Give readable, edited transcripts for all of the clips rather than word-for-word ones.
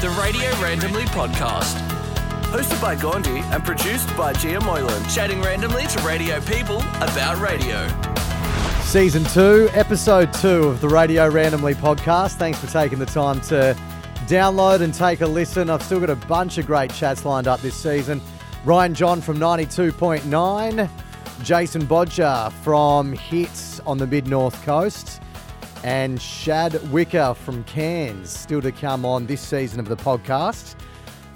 the Radio Randomly podcast. Hosted by Gawndy and produced by Gia Moylan. Chatting randomly to radio people about radio. Season 2, Episode 2 of the Radio Randomly podcast. Thanks for taking the time to download and take a listen. I've still got a bunch of great chats lined up this season. Ryan John from 92.9. Jason Bodger from Hits on the Mid-North Coast. And Shad Wicker from Cairns, still to come on this season of the podcast.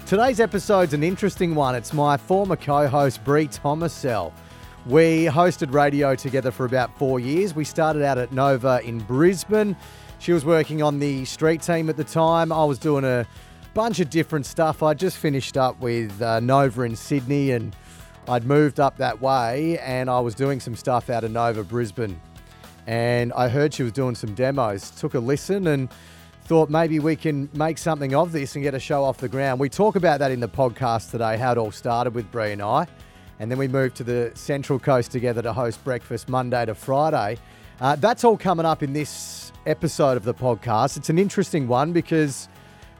Today's episode's an interesting one. It's my former co-host, Brianna Tomasel. We hosted radio together for about 4 years. We started out at Nova in Brisbane. She was working on the street team at the time. I was doing a bunch of different stuff. I just finished up with Nova in Sydney, and I'd moved up that way, and I was doing some stuff out of Nova, Brisbane. And I heard she was doing some demos, took a listen and thought maybe we can make something of this and get a show off the ground. We talk about that in the podcast today, how it all started with Bree and I. And then we moved to the Central Coast together to host breakfast Monday to Friday. That's all coming up in this episode of the podcast. It's an interesting one because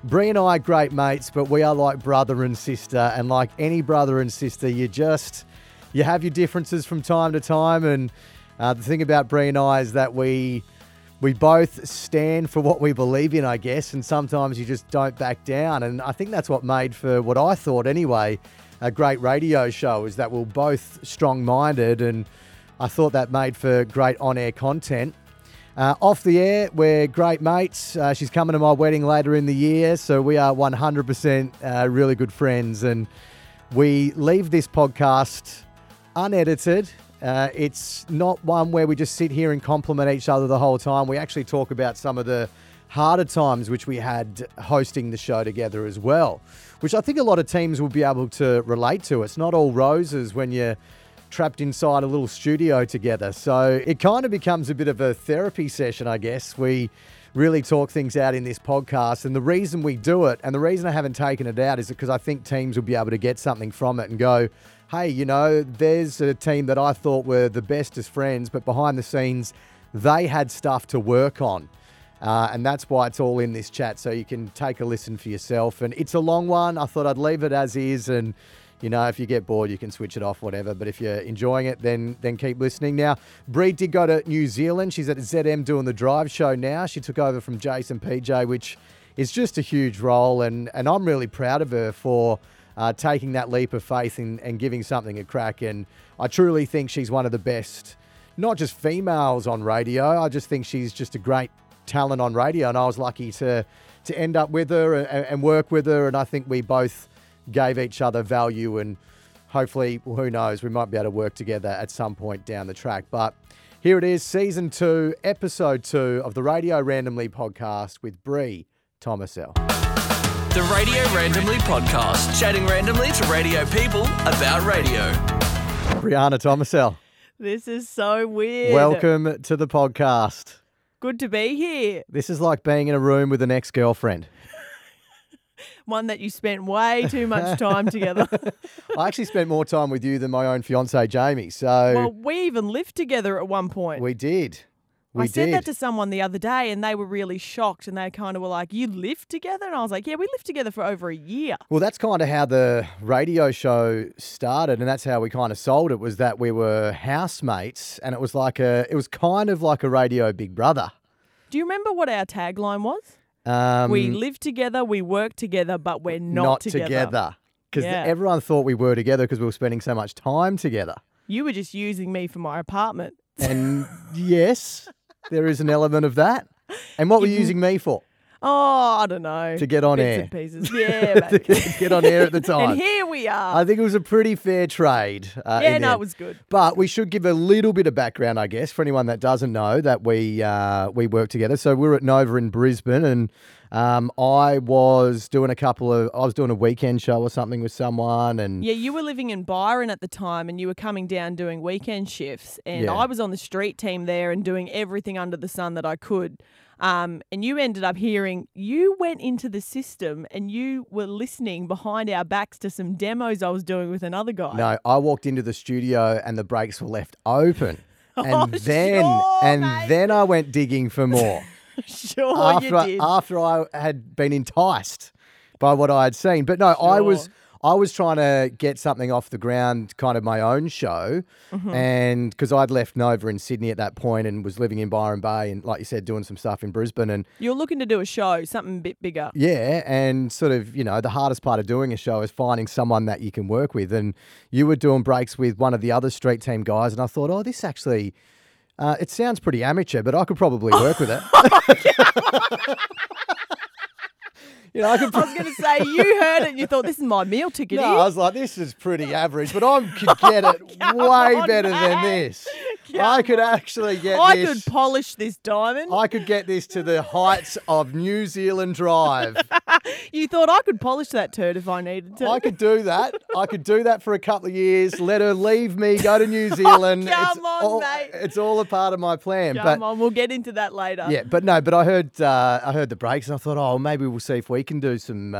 Bree and I are great mates, but we are like brother and sister. And like any brother and sister, you have your differences from time to time. And the thing about Bree and I is that we both stand for what we believe in, I guess, and sometimes you just don't back down. And I think that's what made for what I thought anyway, a great radio show, is that we're both strong-minded, and I thought that made for great on-air content. Off the air, we're great mates. She's coming to my wedding later in the year, so we are 100% really good friends. And we leave this podcast unedited. It's not one where we just sit here and compliment each other the whole time. We actually talk about some of the harder times which we had hosting the show together as well, which I think a lot of teams will be able to relate to. It's not all roses when you're trapped inside a little studio together. So it kind of becomes a bit of a therapy session, I guess. We really talk things out in this podcast. And the reason we do it, and the reason I haven't taken it out, is because I think teams will be able to get something from it and go, hey, you know, there's a team that I thought were the best as friends, but behind the scenes, they had stuff to work on. And that's why it's all in this chat, so you can take a listen for yourself. And it's a long one. I thought I'd leave it as is. And, you know, if you get bored, you can switch it off, whatever. But if you're enjoying it, then keep listening. Now, Bree did go to New Zealand. She's at ZM doing the drive show now. She took over from Jason PJ, which is just a huge role. And I'm really proud of her for taking that leap of faith and giving something a crack. And I truly think she's one of the best, not just females on radio. I just think she's just a great talent on radio. And I was lucky to end up with her and work with her. And I think we both gave each other value. And hopefully, well, who knows, we might be able to work together at some point down the track. But here it is, Season 2, Episode 2 of the Radio Randomly podcast with Brianna Tomasel. The Radio Randomly podcast, chatting randomly to radio people about radio. Brianna Tomasel. This is so weird. Welcome to the podcast. Good to be here. This is like being in a room with an ex-girlfriend. One that you spent way too much time together. I actually spent more time with you than my own fiancée, Jamie. So well, we even lived together at one point. We did. I said that to someone the other day and they were really shocked and they kind of were like, you lived together? And I was like, yeah, we lived together for over a year. Well, that's kind of how the radio show started, and that's how we kind of sold it, was that we were housemates, and it was kind of like a radio Big Brother. Do you remember what our tagline was? We live together, we work together, but we're not together. Not together. Because everyone thought we were together because we were spending so much time together. You were just using me for my apartment. And yes. There is an element of that. And what were you using me for? Oh, I don't know. To get on air. And pieces. Yeah, maybe. To get on air at the time. And here we are. I think it was a pretty fair trade. It was good. But we should give a little bit of background, I guess, for anyone that doesn't know that we work together. So we were at Nova in Brisbane, and I was doing a weekend show or something with someone, and yeah, you were living in Byron at the time, and you were coming down doing weekend shifts, and I was on the street team there and doing everything under the sun that I could. And you ended up hearing, you went into the system and you were listening behind our backs to some demos I was doing with another guy. No, I walked into the studio and the brakes were left open, and then I went digging for more. Sure, you did. After I had been enticed by what I had seen. But no, sure. I was trying to get something off the ground, kind of my own show, mm-hmm. and because I'd left Nova in Sydney at that point and was living in Byron Bay and, like you said, doing some stuff in Brisbane. And you're looking to do a show, something a bit bigger. Yeah, and sort of, you know, the hardest part of doing a show is finding someone that you can work with. And you were doing breaks with one of the other street team guys, and I thought, oh, this actually, it sounds pretty amateur, but I could probably work with it. You know, I was going to say, you heard it and you thought, this is my meal ticket. No, I was like, this is pretty average, but I could get it way better than this. I could actually get this. I could polish this diamond. I could get this to the heights of New Zealand Drive. You thought I could polish that turd if I needed to. I could do that. I could do that for a couple of years, let her leave me, go to New Zealand. Come on, mate. It's all a part of my plan. Come on, we'll get into that later. Yeah, but no, but I heard the breaks and I thought, oh, maybe we'll see if we can do some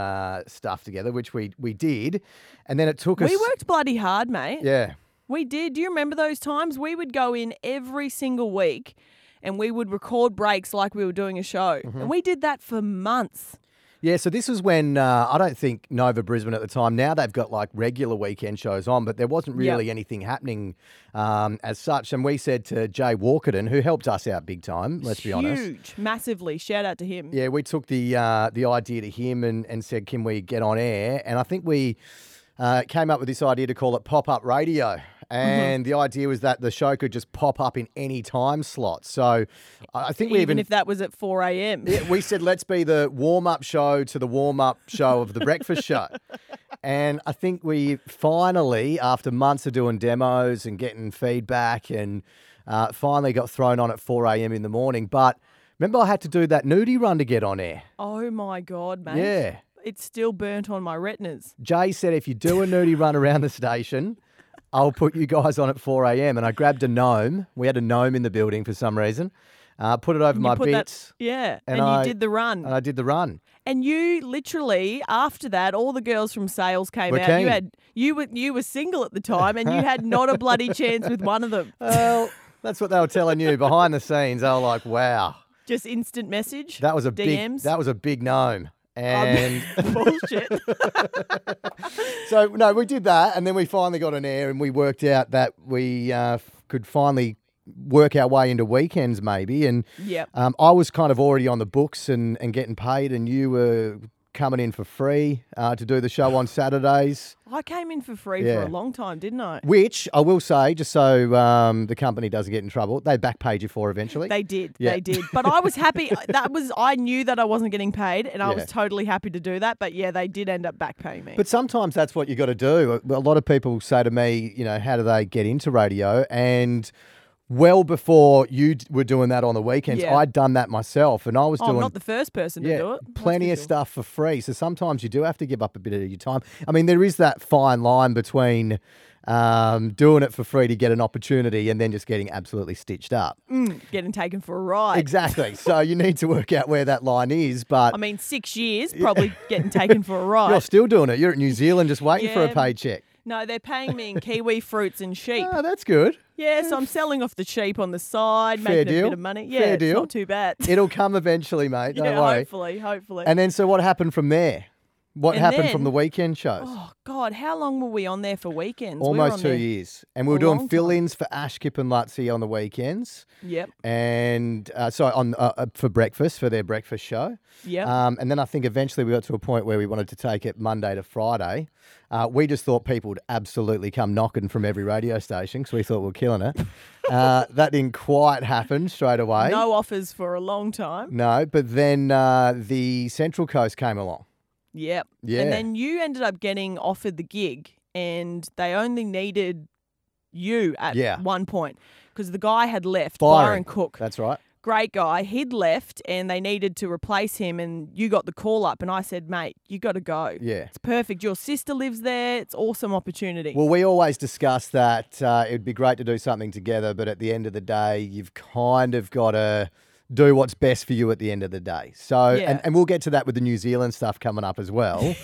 stuff together, which we did. And then it took us... We worked bloody hard, mate. Yeah. We did. Do you remember those times? We would go in every single week and we would record breaks like we were doing a show. Mm-hmm. And we did that for months. Yeah, so this was when I don't think Nova Brisbane at the time, now they've got like regular weekend shows on, but there wasn't really anything happening as such. And we said to Jay Walkerton, who helped us out big time, let's be honest. Huge, massively. Shout out to him. Yeah, we took the idea to him and said, can we get on air? And I think we came up with this idea to call it pop-up radio. And the idea was that the show could just pop up in any time slot. So I think we even if that was at 4 a.m. Yeah, we said, let's be the warm-up show to the warm-up show of the breakfast show. And I think we finally, after months of doing demos and getting feedback, and finally got thrown on at 4 a.m. in the morning. But remember, I had to do that nudie run to get on air. Oh, my God, mate. Yeah. It's still burnt on my retinas. Jay said, if you do a nudie run around the station... I'll put you guys on at 4 a.m. And I grabbed a gnome. We had a gnome in the building for some reason. Put it over my bits. Yeah. And you did the run. And I did the run. And you literally, after that, all the girls from sales came out. You were single at the time and you had not a bloody chance with one of them. Well, that's what they were telling you behind the scenes. They were like, wow. Just instant message. That was a DMs. That was a big gnome. And bullshit. So, no, we did that. And then we finally got on air and we worked out that we could finally work our way into weekends maybe. And I was kind of already on the books and getting paid, and you were coming in for free to do the show on Saturdays. I came in for free for a long time, didn't I? Which I will say, just so the company doesn't get in trouble, they backpaid you for eventually. They did. Yeah. They did. But I was happy. I knew that I wasn't getting paid and I was totally happy to do that. But yeah, they did end up backpaying me. But sometimes that's what you got to do. A lot of people say to me, you know, how do they get into radio? And well before you were doing that on the weekends, I'd done that myself, and I was doing... I'm not the first person to do it. Plenty of stuff for free. So sometimes you do have to give up a bit of your time. I mean, there is that fine line between doing it for free to get an opportunity and then just getting absolutely stitched up. Getting taken for a ride. Exactly. So you need to work out where that line is, but... I mean, 6 years, probably getting taken for a ride. You're still doing it. You're at New Zealand just waiting for a paycheck. No, they're paying me in kiwi fruits and sheep. Oh, that's good. Yeah, so I'm selling off the sheep on the side, making a bit of money. Yeah, fair deal. It's not too bad. It'll come eventually, mate. Don't worry. Hopefully. And then, so what happened from there? What happened from the weekend shows? Oh, God, how long were we on there for weekends? Almost 2 years. And we were doing fill-ins for Ash Kip and Lutzi on the weekends. Yep. And for breakfast, for their breakfast show. Yep. And then I think eventually we got to a point where we wanted to take it Monday to Friday. We just thought people would absolutely come knocking from every radio station because we thought we were killing it. That didn't quite happen straight away. No offers for a long time. No, but then the Central Coast came along. Yep. Yeah. And then you ended up getting offered the gig, and they only needed you at one point because the guy had left, Byron Cook. That's right. Great guy. He'd left and they needed to replace him, and you got the call up and I said, mate, you got to go. Yeah. It's perfect. Your sister lives there. It's awesome opportunity. Well, we always discuss that it'd be great to do something together, but at the end of the day, you've kind of got to do what's best for you at the end of the day. So, and we'll get to that with the New Zealand stuff coming up as well.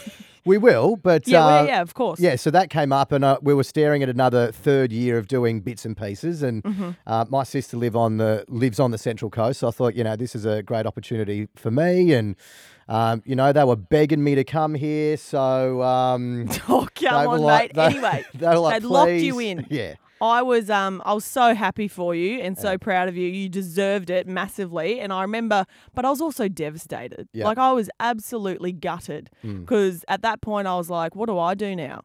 We will, but... Yeah, of course. Yeah, so that came up and we were staring at another third year of doing bits and pieces, and my sister lives on the Central Coast, so I thought, you know, this is a great opportunity for me, and... you know, they were begging me to come here, so... oh, come on, mate. Anyway, they locked you in. Yeah. I was so happy for you and so proud of you. You deserved it massively. And I remember, but I was also devastated. Yeah. Like, I was absolutely gutted because at that point I was like, what do I do now?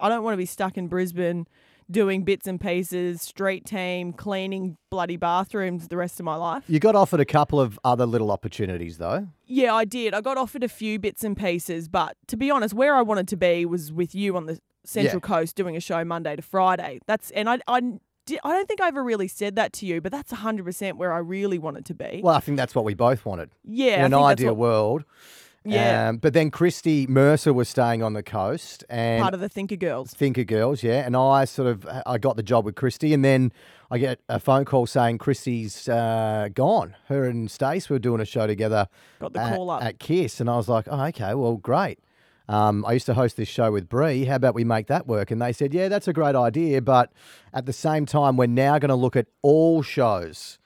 I don't want to be stuck in Brisbane doing bits and pieces, street team, cleaning bloody bathrooms the rest of my life. You got offered a couple of other little opportunities though. Yeah, I did. I got offered a few bits and pieces, but to be honest, where I wanted to be was with you on the Central Coast doing a show Monday to Friday. I don't think I ever really said that to you, but that's 100% where I really wanted to be. Well, I think that's what we both wanted. Yeah. In an ideal world. Yeah. But then Christy Mercer was staying on the coast. And part of the Thinker Girls. Thinker Girls, yeah. And I got the job with Christy, and then I get a phone call saying Christy's gone. Her and Stace were doing a show together. Got the call up. At KISS. And I was like, oh, okay, well, great. I used to host this show with Bree. How about we make that work? And they said, yeah, that's a great idea. But at the same time, we're now going to look at all shows.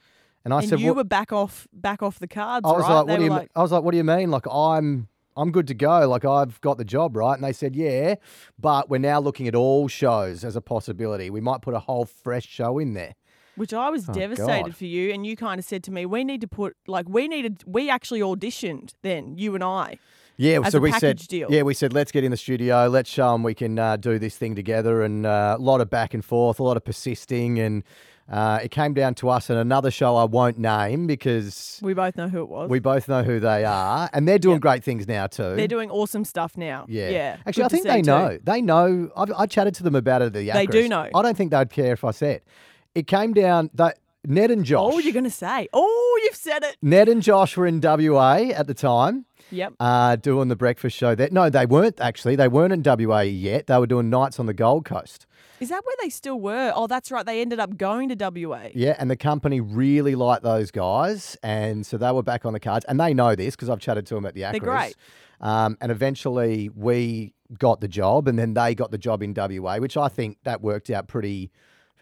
And I said, "You were back off the cards." I was right? Like, "What do you?" I was like, "What do you mean? Like, I'm good to go. Like, I've got the job, right?" And they said, "Yeah, but we're now looking at all shows as a possibility. We might put a whole fresh show in there." Which I was devastated for you, and you kind of said to me, "We actually auditioned then, you and I." Yeah, as so a we said, deal. Yeah, we said, let's get in the studio, let's show them we can do this thing together, and a lot of back and forth, a lot of persisting, and it came down to us and another show I won't name because... We both know who it was. We both know who they are, and they're doing great things now too. They're doing awesome stuff now. Yeah. Actually, I think they know. They know. I chatted to them about it at the Acris. They do know. I don't think they'd care if I said. It came down... Ned and Josh. Oh, you're going to say. Oh, you've said it. Ned and Josh were in WA at the time. Yep. Doing the breakfast show there. No, they weren't actually. They weren't in WA yet. They were doing nights on the Gold Coast. Is that where they still were? Oh, that's right. They ended up going to WA. Yeah, and the company really liked those guys. And so they were back on the cards. And they know this because I've chatted to them at the Acris. They're great. And eventually we got the job and then they got the job in WA, which I think that worked out pretty...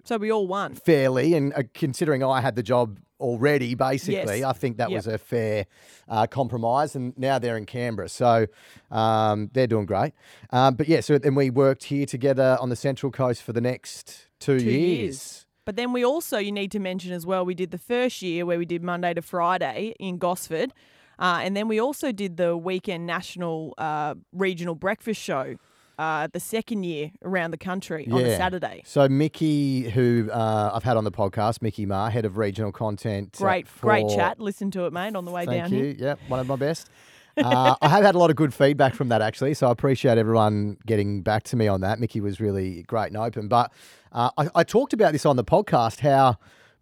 So we all won. Fairly. And considering I had the job already, basically, yes. I think that was a fair compromise. And now they're in Canberra. So they're doing great. But yeah, so then we worked here together on the Central Coast for the next two years. But then we also, you need to mention as well, we did the first year where we did Monday to Friday in Gosford. And then we also did the weekend national regional breakfast show. The second year around the country on a Saturday. So Mickey, who I've had on the podcast, Mickey Marr, head of regional content. Great chat. Listen to it, mate, on the way down here. Thank you. Yeah, one of my best. I have had a lot of good feedback from that, actually, so I appreciate everyone getting back to me on that. Mickey was really great and open. But I talked about this on the podcast, how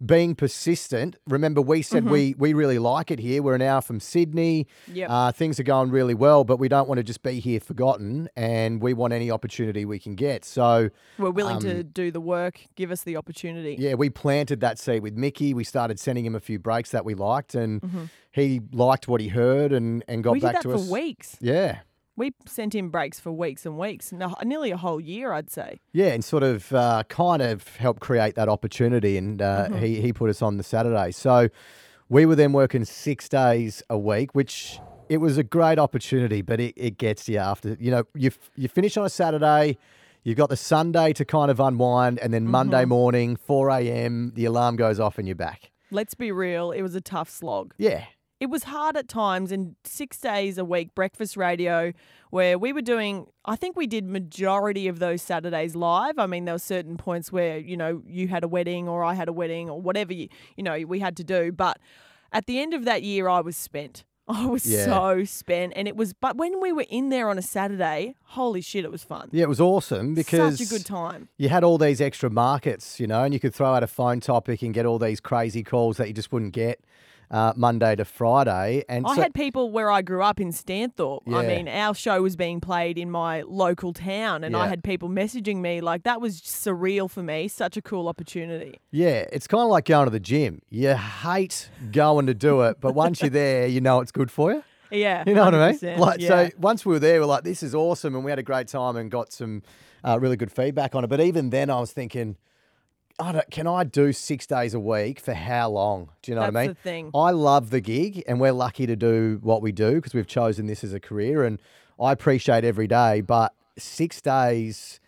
being persistent. Remember, we said we really like it here. We're an hour from Sydney. Yep. Things are going really well, but we don't want to just be here forgotten, and we want any opportunity we can get. So we're willing to do the work. Give us the opportunity. Yeah, we planted that seed with Mickey. We started sending him a few breaks that we liked, and he liked what he heard and got back to us. We did that for weeks. Yeah. We sent in breaks for weeks and weeks, nearly a whole year, I'd say. Yeah, and sort of kind of helped create that opportunity, and he put us on the Saturday. So we were then working 6 days a week, which it was a great opportunity, but it gets you after. You know, you finish on a Saturday, you've got the Sunday to kind of unwind, and then Monday morning, 4 a.m., the alarm goes off and you're back. Let's be real, it was a tough slog. Yeah. It was hard at times, and 6 days a week breakfast radio where we were doing, I think we did majority of those Saturdays live. I mean, there were certain points where, you know, you had a wedding or I had a wedding or whatever, you know, we had to do. But at the end of that year, I was spent. I was so spent. And it was, but when we were in there on a Saturday, holy shit, it was fun. Yeah, it was awesome because such a good time. You had all these extra markets, you know, and you could throw out a phone topic and get all these crazy calls that you just wouldn't get. Monday to Friday. And I had people where I grew up in Stanthorpe. Yeah. I mean, our show was being played in my local town and I had people messaging me like that was surreal for me. Such a cool opportunity. Yeah. It's kind of like going to the gym. You hate going to do it, but once you're there, you know it's good for you. Yeah. You know what I mean? Like, yeah. So once we were there, we're like, this is awesome. And we had a great time and got some really good feedback on it. But even then I was thinking, can I do 6 days a week for how long? Do you know what I mean? That's the thing. I love the gig and we're lucky to do what we do because we've chosen this as a career and I appreciate every day. But 6 days,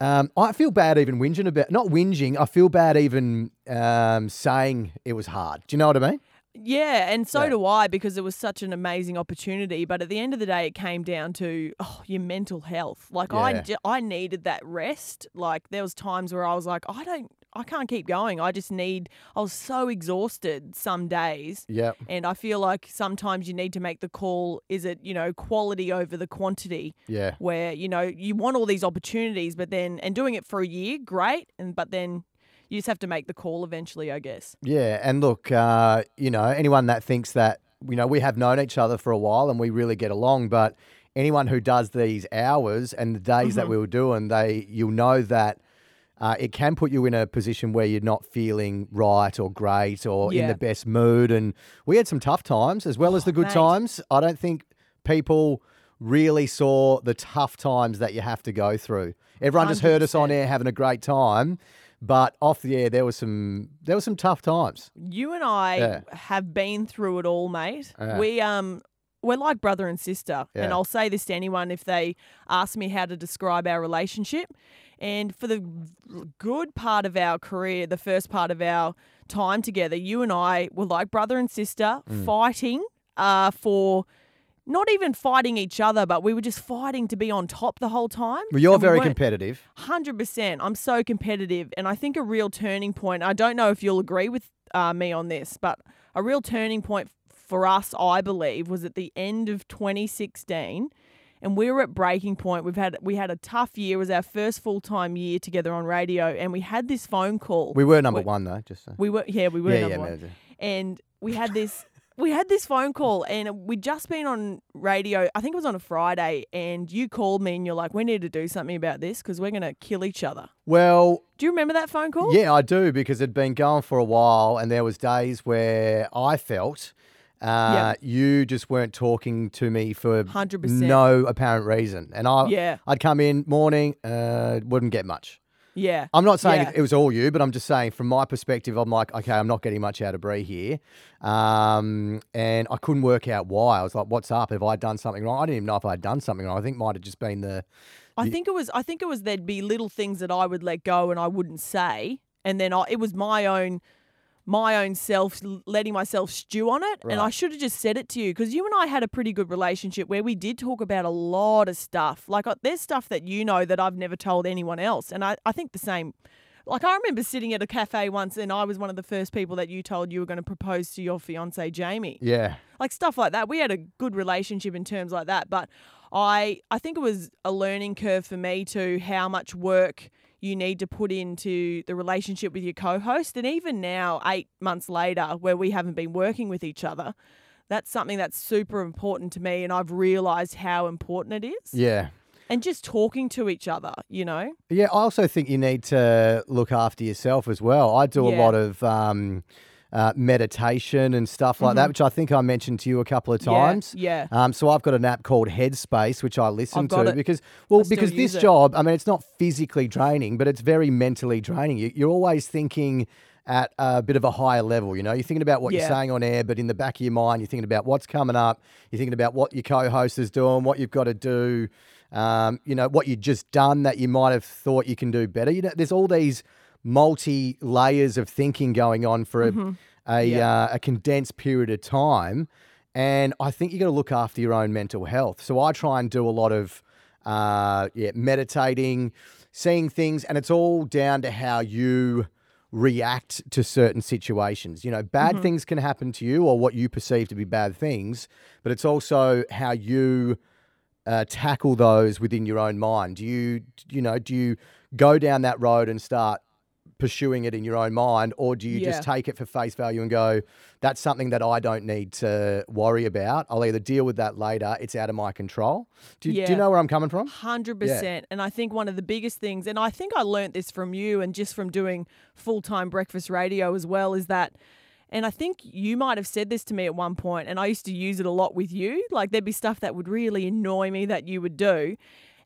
I feel bad even whinging about, not whinging, I feel bad even saying it was hard. Do you know what I mean? Yeah, and so do I because it was such an amazing opportunity. But at the end of the day, it came down to your mental health. Like I needed that rest. Like there was times where I was like, I can't keep going. I was so exhausted some days. Yeah. And I feel like sometimes you need to make the call. Is it, quality over the quantity? Yeah. Where, you want all these opportunities, but then, and doing it for a year, great. But then you just have to make the call eventually, I guess. Yeah. And look, anyone that thinks that, we have known each other for a while and we really get along, but anyone who does these hours and the days that we were doing, you'll know that, it can put you in a position where you're not feeling right or great or in the best mood. And we had some tough times as well as the good times. I don't think people really saw the tough times that you have to go through. Everyone 100%. Just heard us on air having a great time. But off the air, there were some tough times. You and I have been through it all, mate. Yeah. We're like brother and sister. Yeah. And I'll say this to anyone if they ask me how to describe our relationship. And for the good part of our career, the first part of our time together, you and I were like brother and sister fighting for not even fighting each other, but we were just fighting to be on top the whole time. Well, you're very competitive. 100%. I'm so competitive. And I think a real turning point, I don't know if you'll agree with me on this, but a real turning point for us, I believe, was at the end of 2016. And we were at breaking point. We had a tough year. It was our first full-time year together on radio. And we had this phone call. We were number one, though. Just so. We were number one. Man. And we had this phone call. And we'd just been on radio. I think it was on a Friday. And you called me and you're like, we need to do something about this because we're going to kill each other. Well. Do you remember that phone call? Yeah, I do because it'd been going for a while. And there was days where I felt... you just weren't talking to me for 100%. No apparent reason. And I'd come in morning, wouldn't get much. Yeah. I'm not saying it was all you, but I'm just saying from my perspective, I'm like, okay, I'm not getting much out of Bree here. And I couldn't work out why. I was like, what's up? Have I done something wrong? I didn't even know if I'd done something wrong. I think it might have just been I think it was there'd be little things that I would let go and I wouldn't say. And then it was my own self, letting myself stew on it. Right. And I should have just said it to you because you and I had a pretty good relationship where we did talk about a lot of stuff. Like there's stuff that that I've never told anyone else. And I think the same. Like I remember sitting at a cafe once and I was one of the first people that you told you were going to propose to your fiancée, Jamie. Yeah. Like stuff like that. We had a good relationship in terms like that. But I think it was a learning curve for me to how much work you need to put into the relationship with your co-host. And even now, 8 months later, where we haven't been working with each other, that's something that's super important to me. And I've realised how important it is. Yeah. And just talking to each other, Yeah. I also think you need to look after yourself as well. I do a lot of meditation and stuff like that, which I think I mentioned to you a couple of times. Yeah. So I've got an app called Headspace, which I listen to because this job, I mean, it's not physically draining, but it's very mentally draining. You're always thinking at a bit of a higher level, You're thinking about what you're saying on air, but in the back of your mind, you're thinking about what's coming up. You're thinking about what your co-host is doing, what you've got to do, what you've just done that you might have thought you can do better. There's all these multi layers of thinking going on for a condensed period of time. And I think you got to look after your own mental health. So I try and do a lot of meditating, seeing things, and it's all down to how you react to certain situations. Bad things can happen to you or what you perceive to be bad things, but it's also how you tackle those within your own mind. Do you go down that road and start pursuing it in your own mind, or do you just take it for face value and go, that's something that I don't need to worry about. I'll either deal with that later. It's out of my control. Do you know where I'm coming from? 100%. And I think one of the biggest things, and I think I learned this from you and just from doing full-time breakfast radio as well, is that And I think you might have said this to me at one point, and I used to use it a lot with you. Like, there'd be stuff that would really annoy me that you would do.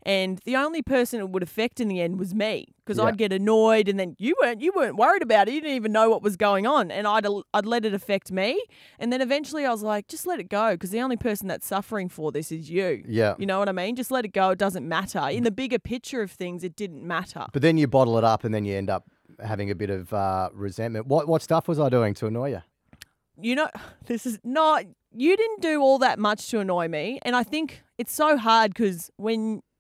And the only person it would affect in the end was me, because I'd get annoyed, and then you weren't worried about it. You didn't even know what was going on, and I'd let it affect me. And then eventually I was like, just let it go, because the only person that's suffering for this is you. Yeah. You know what I mean? Just let it go. It doesn't matter. In the bigger picture of things, it didn't matter. But then you bottle it up, and then you end up having a bit of resentment. What stuff was I doing to annoy you? You know, this is not – you didn't do all that much to annoy me, and I think it's so hard because when –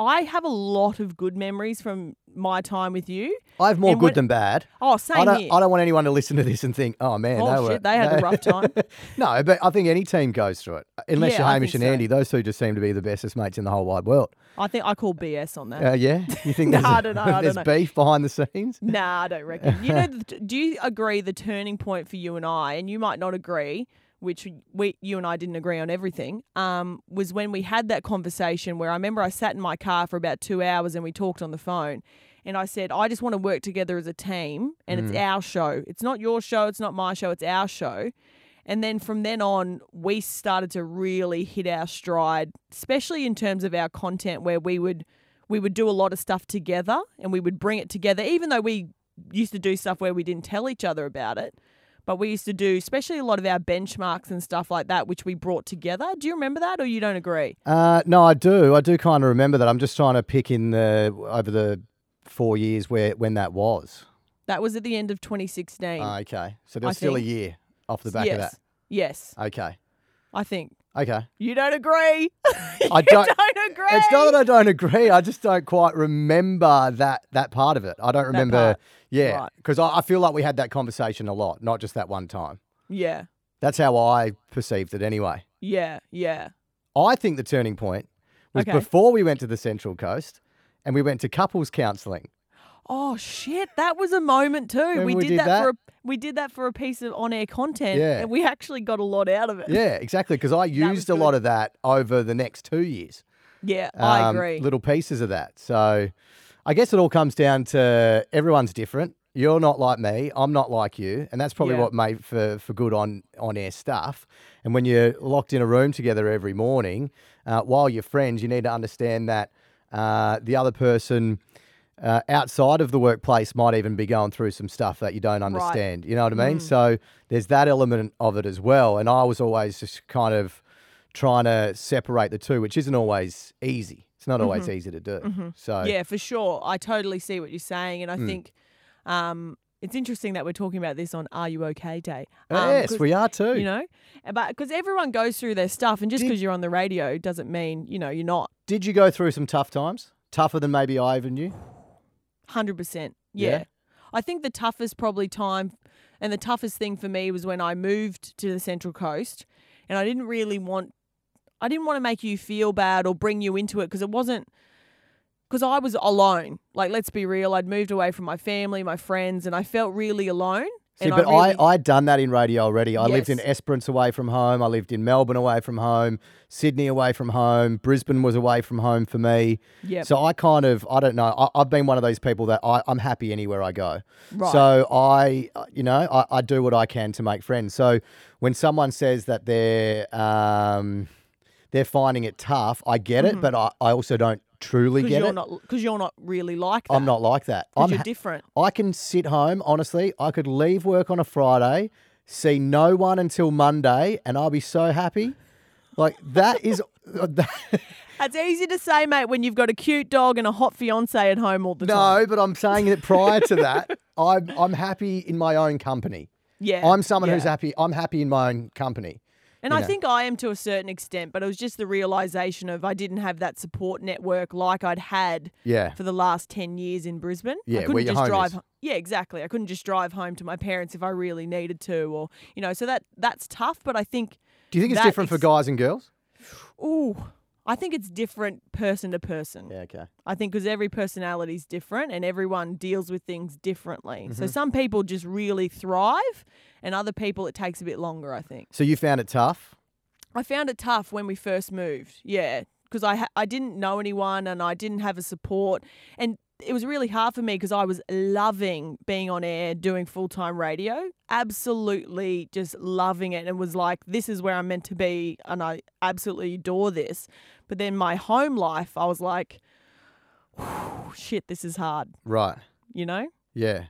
I have a lot of good memories from my time with you. I have more good than bad. Oh, same here. I don't want anyone to listen to this and think, oh, man. Oh, shit, they had a rough time. No, but I think any team goes through it. Unless you're Hamish and Andy, those two just seem to be the bestest mates in the whole wide world. I think I call BS on that. Yeah? You think there's, there's beef behind the scenes? Nah, I don't reckon. You know, do you agree the turning point for you and I, and you might not agree, which you and I didn't agree on everything, was when we had that conversation where I remember I sat in my car for about 2 hours and we talked on the phone, and I said, I just want to work together as a team, and it's our show. It's not your show. It's not my show. It's our show. And then from then on, we started to really hit our stride, especially in terms of our content, where we would do a lot of stuff together and we would bring it together, even though we used to do stuff where we didn't tell each other about it. But we used to do, especially a lot of our benchmarks and stuff like that, which we brought together. Do you remember that, or you don't agree? No, I do. I do kind of remember that. I'm just trying to pick in over the 4 years when that was. That was at the end of 2016. Okay. So there's still a year off the back of that. Yes. Okay. I think. Okay. You don't agree. I don't agree. It's not that I don't agree. I just don't quite remember that part of it. I don't remember. Yeah. Because I feel like we had that conversation a lot, not just that one time. Yeah. That's how I perceived it anyway. Yeah. Yeah. I think the turning point was before we went to the Central Coast and we went to couples counselling. Oh shit! That was a moment too. Remember we did that for a piece of on-air content, and we actually got a lot out of it. Yeah, exactly. Because I used a lot of that over the next 2 years. Yeah, I agree. Little pieces of that. So, I guess it all comes down to everyone's different. You're not like me. I'm not like you, and that's probably what made for good on-air stuff. And when you're locked in a room together every morning, while you're friends, you need to understand that the other person. Outside of the workplace might even be going through some stuff that you don't understand. Right. You know what I mean? So there's that element of it as well. And I was always just kind of trying to separate the two, which isn't always easy. It's not always easy to do. Mm-hmm. So yeah, for sure. I totally see what you're saying. And I think it's interesting that we're talking about this on Are You OK Day. Yes, we are too. You know, because everyone goes through their stuff. And just because you're on the radio doesn't mean, you know, you're not. Did you go through some tough times? Tougher than maybe I even knew? 100%. Yeah. I think the toughest probably time and the toughest thing for me was when I moved to the Central Coast, and I didn't want to make you feel bad or bring you into it because I was alone. Like, let's be real. I'd moved away from my family, my friends, and I felt really alone. See, but I'd done that in radio already. I lived in Esperance away from home. I lived in Melbourne away from home, Sydney away from home. Brisbane was away from home for me. Yep. So I kind of, I don't know, I've been one of those people that I'm happy anywhere I go. Right. So I do what I can to make friends. So when someone says that they're finding it tough, I get it, but I also don't truly get it. Because you're not really like that. I'm not like that. You're different. I can sit home, honestly. I could leave work on a Friday, see no one until Monday, and I'll be so happy. Like, that is... That's easy to say, mate, when you've got a cute dog and a hot fiancé at home all the time. No, but I'm saying that prior to that, I'm happy in my own company. Yeah. I'm someone who's happy. I'm happy in my own company. And I think I am to a certain extent, but it was just the realisation of I didn't have that support network like I'd had for the last 10 years in Brisbane. Yeah, I couldn't just drive home. Yeah, exactly. I couldn't just drive home to my parents if I really needed to, or so that's tough, but I think... Do you think it's different for guys and girls? Ooh, I think it's different person to person. Yeah, okay. I think because every personality is different and everyone deals with things differently. Mm-hmm. So some people just really thrive and other people it takes a bit longer, I think. So you found it tough? I found it tough when we first moved, yeah, because I didn't know anyone and I didn't have a support. And it was really hard for me because I was loving being on air, doing full-time radio, absolutely just loving it, and was like, this is where I'm meant to be, and I absolutely adore this. But then my home life, I was like, shit, this is hard. Right. You know? Yeah.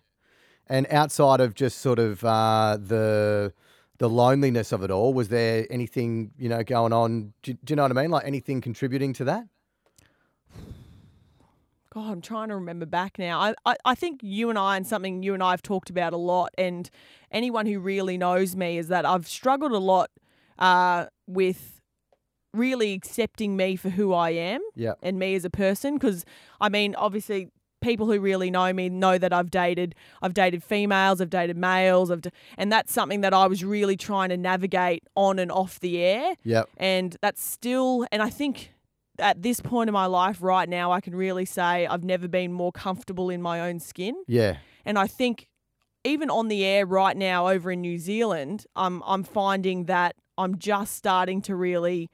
And outside of just sort of the loneliness of it all, was there anything, you know, going on? Do you know what I mean? Like anything contributing to that? God, I'm trying to remember back now. I think you and I, and something you and I have talked about a lot, and anyone who really knows me, is that I've struggled a lot with really accepting me for who I am, yep, and me as a person. Because, I mean, obviously people who really know me know that I've dated females, I've dated males, and that's something that I was really trying to navigate on and off the air. Yep. And that's still, and I think at this point in my life right now, I can really say I've never been more comfortable in my own skin. Yeah. And I think even on the air right now over in New Zealand, I'm finding that I'm just starting to really,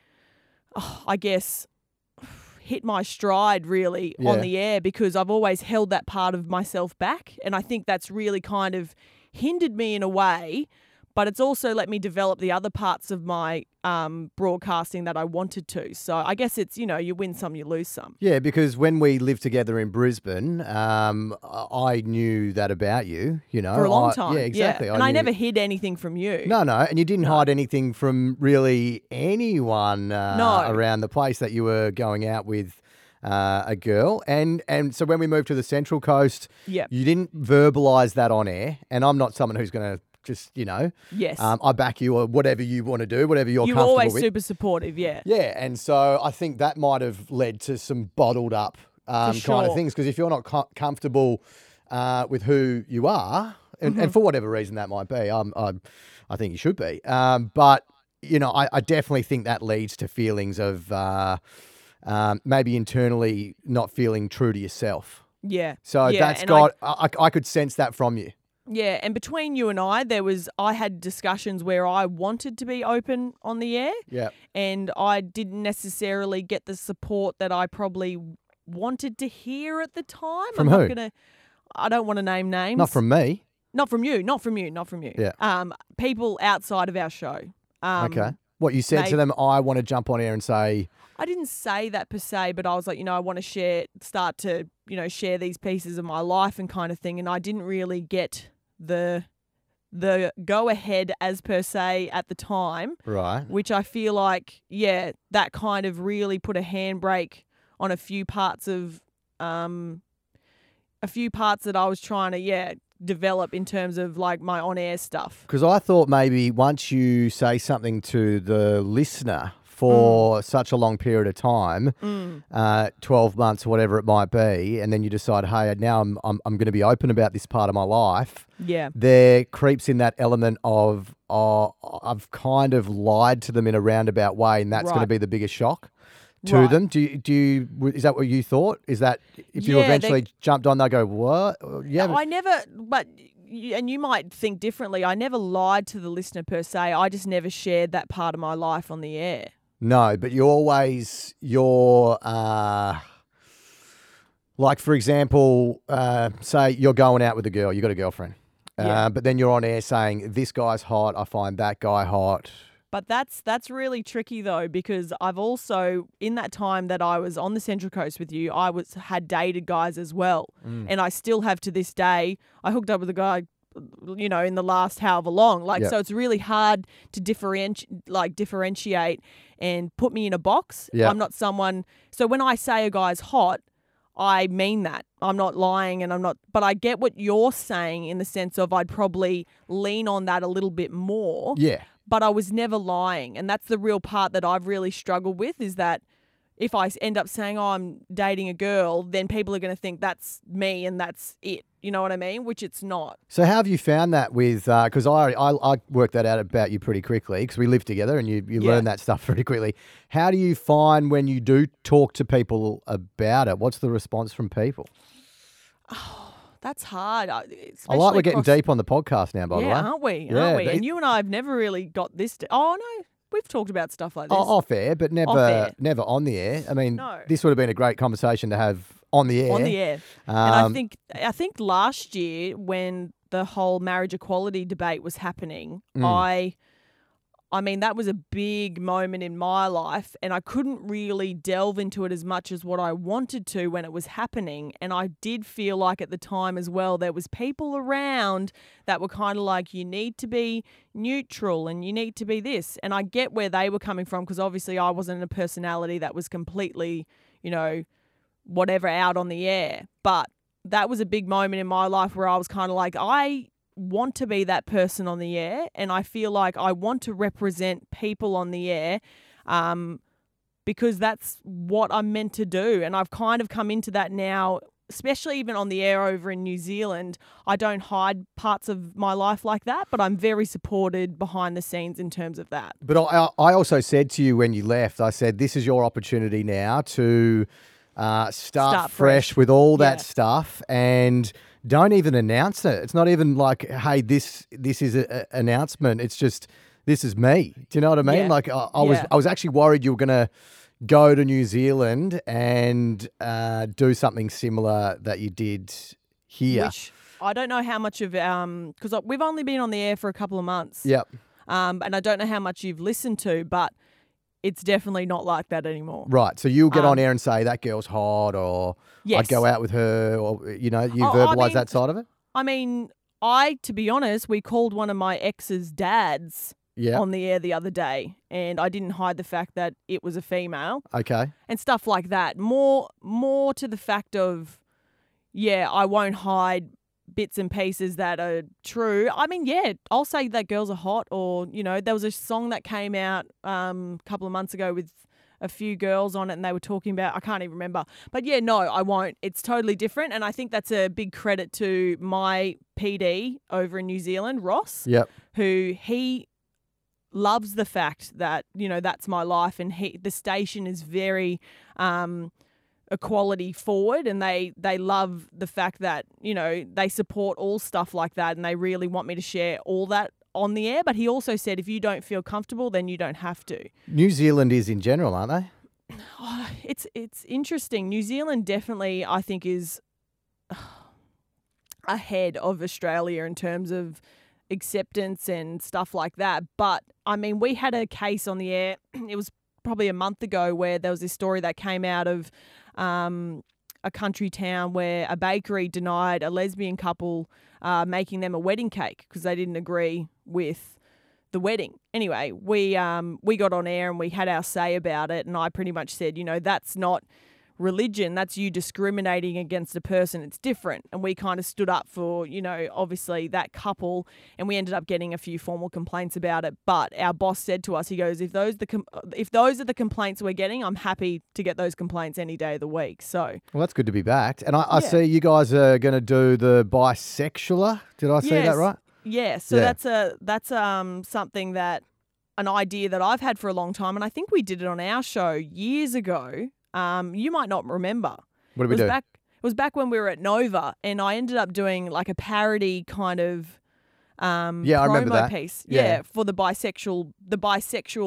I guess, hit my stride really, yeah, on the air, because I've always held that part of myself back. And I think that's really kind of hindered me in a way, but it's also let me develop the other parts of my broadcasting that I wanted to. So I guess it's, you know, you win some, you lose some. Yeah, because when we lived together in Brisbane, I knew that about you, you know. For a long time. Yeah, exactly. Yeah. And I never hid anything from you. No. And you didn't hide anything from really anyone around the place, that you were going out with a girl. And so when we moved to the Central Coast, yep, you didn't verbalise that on air. And I'm not someone who's going to just, you know, yes, I back you, or whatever you want to do, whatever you're comfortable with. You're always super supportive, yeah. Yeah, and so I think that might have led to some bottled up kind of things, because if you're not comfortable with who you are, and for whatever reason that might be, I think you should be. But, you know, I definitely think that leads to feelings of maybe internally not feeling true to yourself. Yeah. So yeah, that's got – I could sense that from you. Yeah, and between you and I, I had discussions where I wanted to be open on the air, yeah, and I didn't necessarily get the support that I probably wanted to hear at the time. From who? I don't want to name names. Not from me. Not from you. Yeah. People outside of our show. Okay. What you said to them, I want to jump on air and say. I didn't say that per se, but I was like, you know, I want to share these pieces of my life and kind of thing, and I didn't really get the go ahead as per se at the time, right? Which I feel like, yeah, that kind of really put a handbrake on a few parts of that I was trying to develop in terms of like my on air stuff. Because I thought maybe once you say something to the listener for such a long period of time, 12 months, whatever it might be, and then you decide, hey, now I'm going to be open about this part of my life. Yeah, there creeps in that element of I've kind of lied to them in a roundabout way, and that's going to be the biggest shock to them. Do you is that what you thought? Is that if you eventually jumped on, they'll go, what? Yeah, I never, but. And you might think differently. I never lied to the listener per se. I just never shared that part of my life on the air. No, but you always, like for example, say you're going out with a girl, you got a girlfriend, but then you're on air saying, this guy's hot, I find that guy hot. But that's really tricky though, because I've also, in that time that I was on the Central Coast with you, I had dated guys as well. Mm. And I still have to this day. I hooked up with a guy, you know, in the last however long. Like, so it's really hard to differentiate and put me in a box. Yep. I'm not someone. So when I say a guy's hot, I mean that. I'm not lying, and I'm not, but I get what you're saying in the sense of I'd probably lean on that a little bit more. Yeah. But I was never lying, and that's the real part that I've really struggled with, is that if I end up saying, oh, I'm dating a girl, then people are going to think that's me and that's it. You know what I mean? Which it's not. So how have you found that with – because I worked that out about you pretty quickly, because we lived together and you learn that stuff pretty quickly. How do you find when you do talk to people about it? What's the response from people? Oh, that's hard. I like we're getting deep on the podcast now, by the way. Yeah, aren't we? And you and I have never really got this. Oh, no. We've talked about stuff like this. Off air, but never on the air. I mean, this would have been a great conversation to have on the air. On the air. And I think last year when the whole marriage equality debate was happening, I mean, that was a big moment in my life, and I couldn't really delve into it as much as what I wanted to when it was happening. And I did feel like at the time as well, there was people around that were kind of like, you need to be neutral and you need to be this. And I get where they were coming from, because obviously I wasn't a personality that was completely, you know, whatever out on the air. But that was a big moment in my life where I was kind of like, I want to be that person on the air, and I feel like I want to represent people on the air because that's what I'm meant to do. And I've kind of come into that now, especially even on the air over in New Zealand. I don't hide parts of my life like that, but I'm very supported behind the scenes in terms of that. But I also said to you when you left, I said, this is your opportunity now to start fresh with all that stuff, and don't even announce it. It's not even like, hey, this is an announcement. It's just, this is me. Do you know what I mean? Yeah. Like I was actually worried you were going to go to New Zealand and do something similar that you did here. Which I don't know how much of, because we've only been on the air for a couple of months. Yep. And I don't know how much you've listened to, but it's definitely not like that anymore. Right. So you'll get on air and say, that girl's hot, or I'd go out with her, or, you know, you verbalise that side of it? I mean, to be honest, we called one of my ex's dads on the air the other day, and I didn't hide the fact that it was a female. Okay. And stuff like that. More to the fact of, I won't hide bits and pieces that are true. I mean, I'll say that girls are hot, or, you know, there was a song that came out a couple of months ago with a few girls on it, and they were talking about, I can't even remember. But I won't. It's totally different. And I think that's a big credit to my PD over in New Zealand, Ross, who he loves the fact that, you know, that's my life, and the station is very equality forward, and they love the fact that, you know, they support all stuff like that, and they really want me to share all that on the air. But he also said, if you don't feel comfortable, then you don't have to. New Zealand is in general, aren't they? Oh, it's interesting. New Zealand definitely, I think, is ahead of Australia in terms of acceptance and stuff like that. But, I mean, we had a case on the air, it was probably a month ago, where there was this story that came out of a country town where a bakery denied a lesbian couple making them a wedding cake because they didn't agree with the wedding. Anyway, we got on air and we had our say about it, and I pretty much said, you know, that's not religion. That's you discriminating against a person. It's different. And we kind of stood up for, you know, obviously that couple, and we ended up getting a few formal complaints about it. But our boss said to us, he goes, if those are the complaints we're getting, I'm happy to get those complaints any day of the week. So, well, that's good to be backed. And I see you guys are going to do the bisexual. Did I say that right? Yeah. So that's something that, an idea that I've had for a long time, and I think we did it on our show years ago. You might not remember. What did we do? It was back when we were at Nova, and I ended up doing like a parody kind of promo I remember that. Piece. Yeah, for the bisexual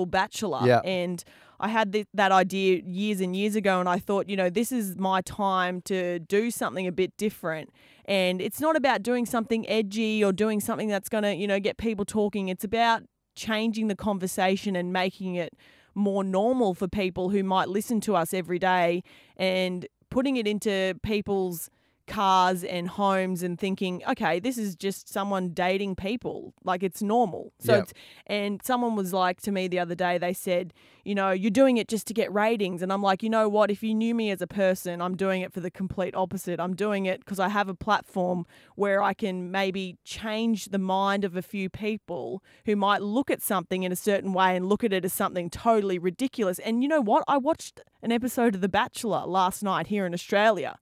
bachelor. Yeah. And I had that idea years and years ago, and I thought, you know, this is my time to do something a bit different. And it's not about doing something edgy or doing something that's going to, you know, get people talking. It's about changing the conversation and making it more normal for people who might listen to us every day, and putting it into people's cars and homes and thinking, okay, this is just someone dating people. Like, it's normal. So and someone was like to me the other day, they said, you know, you're doing it just to get ratings. And I'm like, you know what? If you knew me as a person, I'm doing it for the complete opposite. I'm doing it because I have a platform where I can maybe change the mind of a few people who might look at something in a certain way and look at it as something totally ridiculous. And you know what? I watched an episode of The Bachelor last night here in Australia,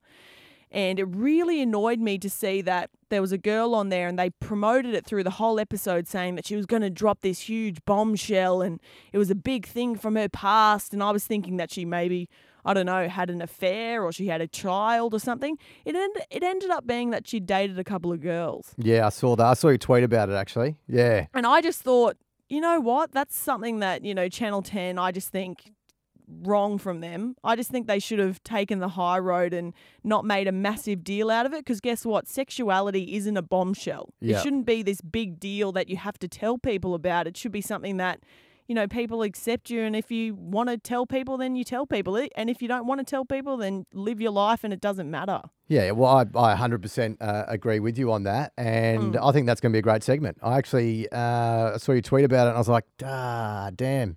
and it really annoyed me to see that there was a girl on there, and they promoted it through the whole episode saying that she was going to drop this huge bombshell, and it was a big thing from her past. And I was thinking that she maybe, I don't know, had an affair, or she had a child or something. It ended up being that she dated a couple of girls. Yeah, I saw that. I saw you tweet about it, actually. Yeah. And I just thought, you know what? That's something that, you know, Channel 10, I just think wrong from them. I just think they should have taken the high road and not made a massive deal out of it, because guess what? Sexuality isn't a bombshell. Yeah. It shouldn't be this big deal that you have to tell people about. It should be something that, you know, people accept you, and if you want to tell people, then you tell people. And if you don't want to tell people, then live your life and it doesn't matter. Yeah, well, I 100% agree with you on that, and I think that's going to be a great segment. I actually saw you tweet about it, and I was like, damn.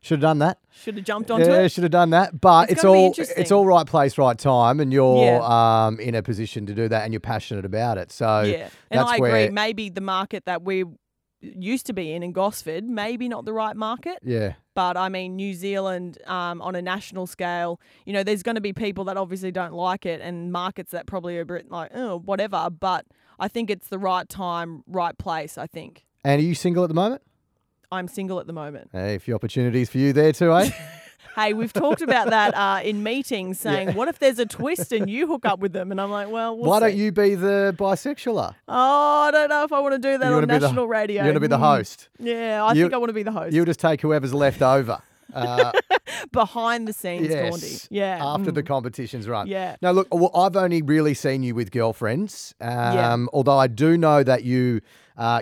Should have done that. Should have jumped onto it. Should have done that. But it's all right place, right time, and you're in a position to do that, and you're passionate about it. So yeah, and that's I agree. Maybe the market that we used to be in Gosford, maybe not the right market. Yeah. But I mean, New Zealand on a national scale, you know, there's going to be people that obviously don't like it, and markets that probably are like, oh, whatever. But I think it's the right time, right place. I think. And are you single at the moment? I'm single at the moment. Hey, a few opportunities for you there too, eh? Hey, we've talked about that in meetings, saying, what if there's a twist and you hook up with them? And I'm like, well, we'll Why don't you be the bisexualer? Oh, I don't know if I want to do that on national radio. You want to be the host? Yeah, I think I want to be the host. You'll just take whoever's left over. Behind the scenes, Gawndy. Yeah. After the competition's run. Yeah. Now, look, well, I've only really seen you with girlfriends, although I do know that you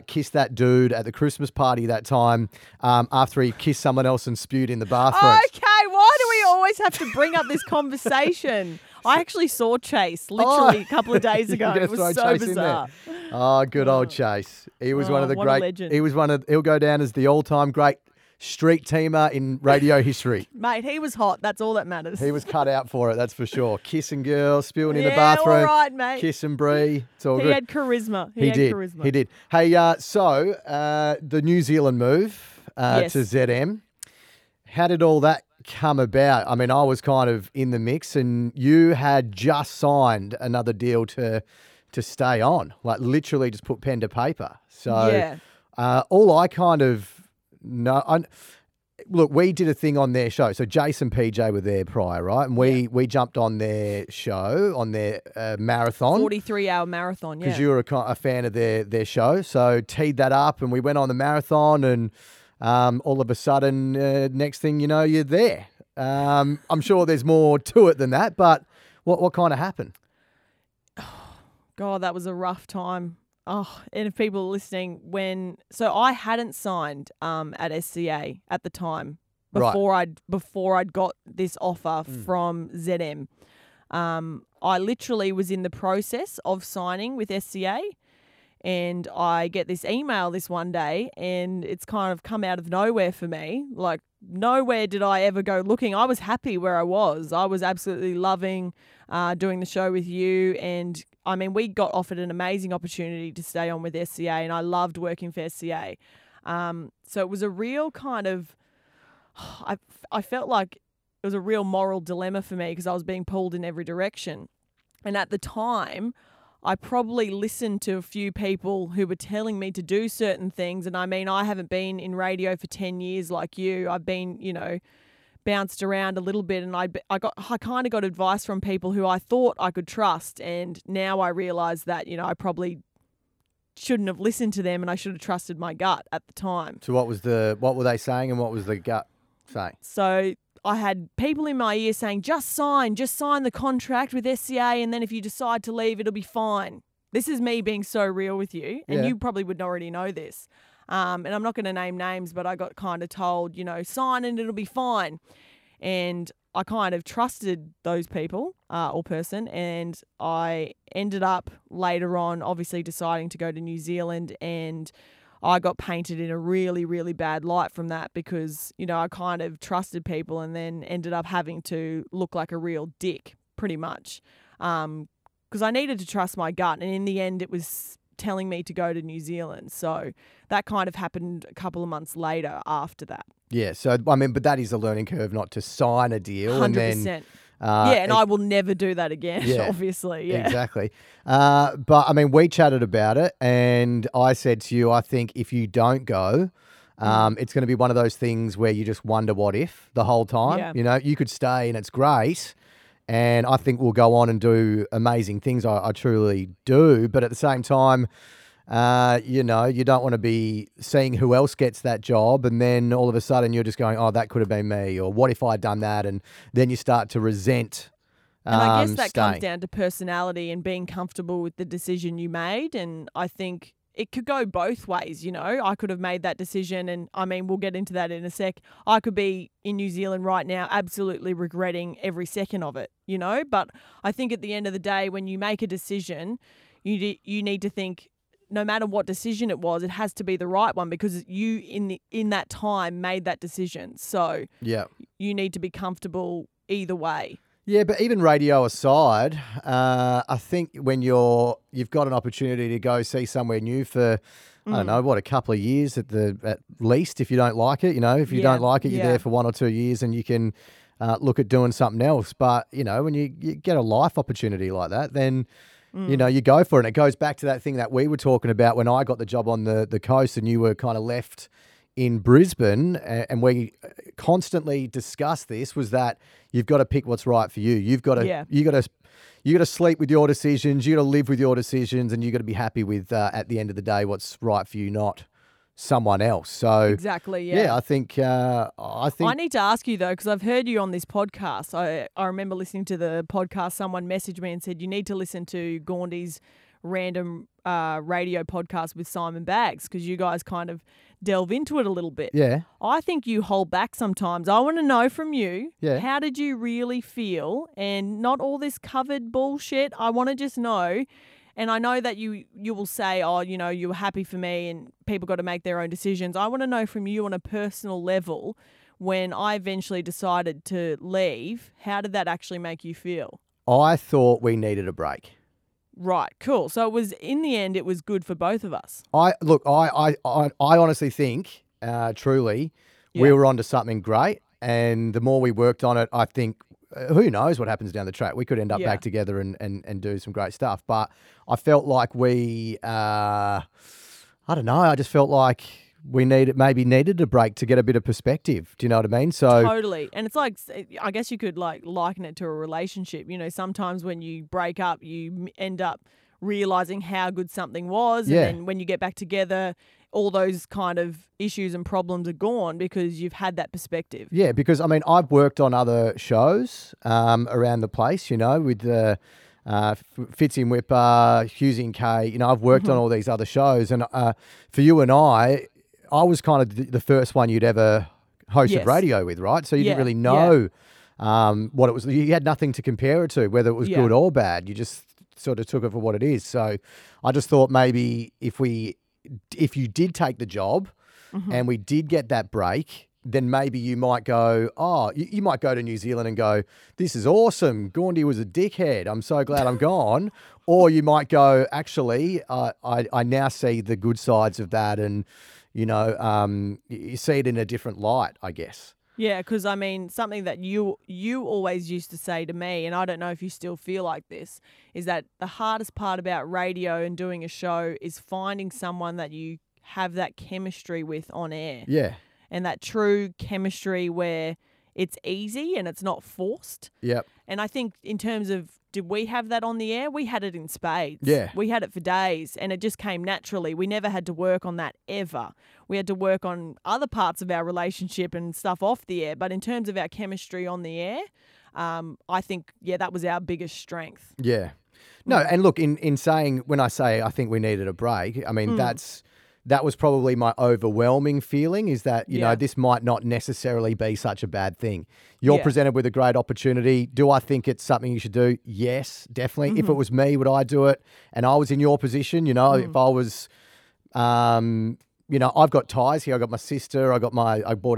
kissed that dude at the Christmas party that time after he kissed someone else and spewed in the bathroom. Okay, why do we always have to bring up this conversation? I actually saw Chase literally a couple of days ago. It was so bizarre. Oh, good old Chase. He was one of the great. He was he'll go down as the all-time great street teamer in radio history. Mate, he was hot. That's all that matters. He was cut out for it, that's for sure. Kissing girls, spewing in the bathroom. All right, mate. Kiss and Brie. It's all good. He had charisma. He did. He did. Hey, so the New Zealand move to ZM, how did all that come about? I mean, I was kind of in the mix, and you had just signed another deal to stay on, like literally just put pen to paper. So all I kind of... No, look, we did a thing on their show. So Jason PJ were there prior, right? And we jumped on their show, on their marathon. 43-hour marathon, yeah. Because you were a fan of their show. So teed that up and we went on the marathon, and all of a sudden, next thing you know, you're there. I'm sure there's more to it than that, but what kind of happened? Oh, God, that was a rough time. Oh, and if people are listening, so I hadn't signed at SCA at the time before I'd got this offer from ZM. I literally was in the process of signing with SCA, and I get this email this one day, and it's kind of come out of nowhere for me. Like, nowhere did I ever go looking. I was happy where I was. I was absolutely loving doing the show with you, and I mean, we got offered an amazing opportunity to stay on with SCA, and I loved working for SCA. So it was a real kind of, I felt like it was a real moral dilemma for me, because I was being pulled in every direction. And at the time, I probably listened to a few people who were telling me to do certain things. And I mean, I haven't been in radio for 10 years like you. I've been, you know, bounced around a little bit, and I kind of got advice from people who I thought I could trust. And now I realize that, you know, I probably shouldn't have listened to them, and I should have trusted my gut at the time. So what were they saying, and what was the gut saying? So I had people in my ear saying, just sign the contract with SCA, and then if you decide to leave, it'll be fine. This is me being so real with you, and you probably would already know this. And I'm not going to name names, but I got kind of told, you know, sign and it'll be fine. And I kind of trusted those people or person, and I ended up later on obviously deciding to go to New Zealand, and I got painted in a really, really bad light from that, because, you know, I kind of trusted people and then ended up having to look like a real dick pretty much, because I needed to trust my gut. And in the end, it was telling me to go to New Zealand. So that kind of happened a couple of months later after that. Yeah. So, I mean, but that is a learning curve, not to sign a deal. 100%. And then, and I will never do that again, obviously. Yeah, exactly. But I mean, we chatted about it, and I said to you, I think if you don't go, it's going to be one of those things where you just wonder what if the whole time. Yeah. You know, you could stay and it's great, and I think we'll go on and do amazing things. I truly do. But at the same time, You know, you don't want to be seeing who else gets that job and then all of a sudden you're just going, oh, that could have been me, or what if I'd done that? And then you start to resent and I guess that comes down to personality and being comfortable with the decision you made. And I think it could go both ways, you know. I could have made that decision and, I mean, we'll get into that in a sec. I could be in New Zealand right now absolutely regretting every second of it, you know. But I think at the end of the day, when you make a decision, you need to think, no matter what decision it was, it has to be the right one because you in that time made that decision. So yeah, you need to be comfortable either way. Yeah, but even radio aside, I think when you've got an opportunity to go see somewhere new for, I don't know, what, a couple of years at least, if you don't like it, you know, if you don't like it, you're there for 1 or 2 years and you can look at doing something else. But, you know, when you get a life opportunity like that, then, you know, you go for it. And it goes back to that thing that we were talking about when I got the job on the coast and you were kind of left in Brisbane, and we constantly discussed this, was that you've got to pick what's right for you. You got to sleep with your decisions. You got to live with your decisions, and you got to be happy with at the end of the day what's right for you, not someone else. So exactly, yeah. I think I need to ask you though, because I've heard you on this podcast. I remember listening to the podcast. Someone messaged me and said you need to listen to Gawndy's random radio podcast with Simon Bags because you guys kind of delve into it a little bit. Yeah. I think you hold back sometimes. I want to know from you, how did you really feel? And not all this covered bullshit. I want to just know. And I know that you will say, oh, you know, you were happy for me and people got to make their own decisions. I want to know from you on a personal level, when I eventually decided to leave, how did that actually make you feel? I thought we needed a break. Right, cool. So it was, in the end, it was good for both of us. I honestly think, truly, we were onto something great. And the more we worked on it, I think, who knows what happens down the track? We could end up back together and do some great stuff. But I felt like I just felt like we maybe needed a break to get a bit of perspective. Do you know what I mean? So totally. And it's like, I guess you could liken it to a relationship. You know, sometimes when you break up, you end up realizing how good something was. Yeah. And then when you get back together, all those kind of issues and problems are gone because you've had that perspective. Yeah, because I mean, I've worked on other shows around the place, you know, with the Fitz in Whipper, Hughes in Kay. You know, I've worked on all these other shows. And for you and I was kind of the first one you'd ever hosted radio with, right? So you didn't really know what it was. You had nothing to compare it to, whether it was good or bad. You just sort of took it for what it is. So I just thought maybe if you did take the job and we did get that break, then maybe you might go, you might go to New Zealand and go, this is awesome. Gawndy was a dickhead. I'm so glad I'm gone. Or you might go, actually, I now see the good sides of that and, you know, you see it in a different light, I guess. Yeah, because, I mean, something that you always used to say to me, and I don't know if you still feel like this, is that the hardest part about radio and doing a show is finding someone that you have that chemistry with on air. Yeah. And that true chemistry where it's easy and it's not forced. Yep. And I think in terms of, did we have that on the air? We had it in spades. Yeah. We had it for days and it just came naturally. We never had to work on that ever. We had to work on other parts of our relationship and stuff off the air. But in terms of our chemistry on the air, I think, that was our biggest strength. Yeah. No, and look, in saying, when I say I think we needed a break, I mean, that was probably my overwhelming feeling, is that, you know, this might not necessarily be such a bad thing. You're presented with a great opportunity. Do I think it's something you should do? Yes, definitely. If it was me, would I do it? And I was in your position, you know, if I was, you know, I've got ties here. I got my sister. I bought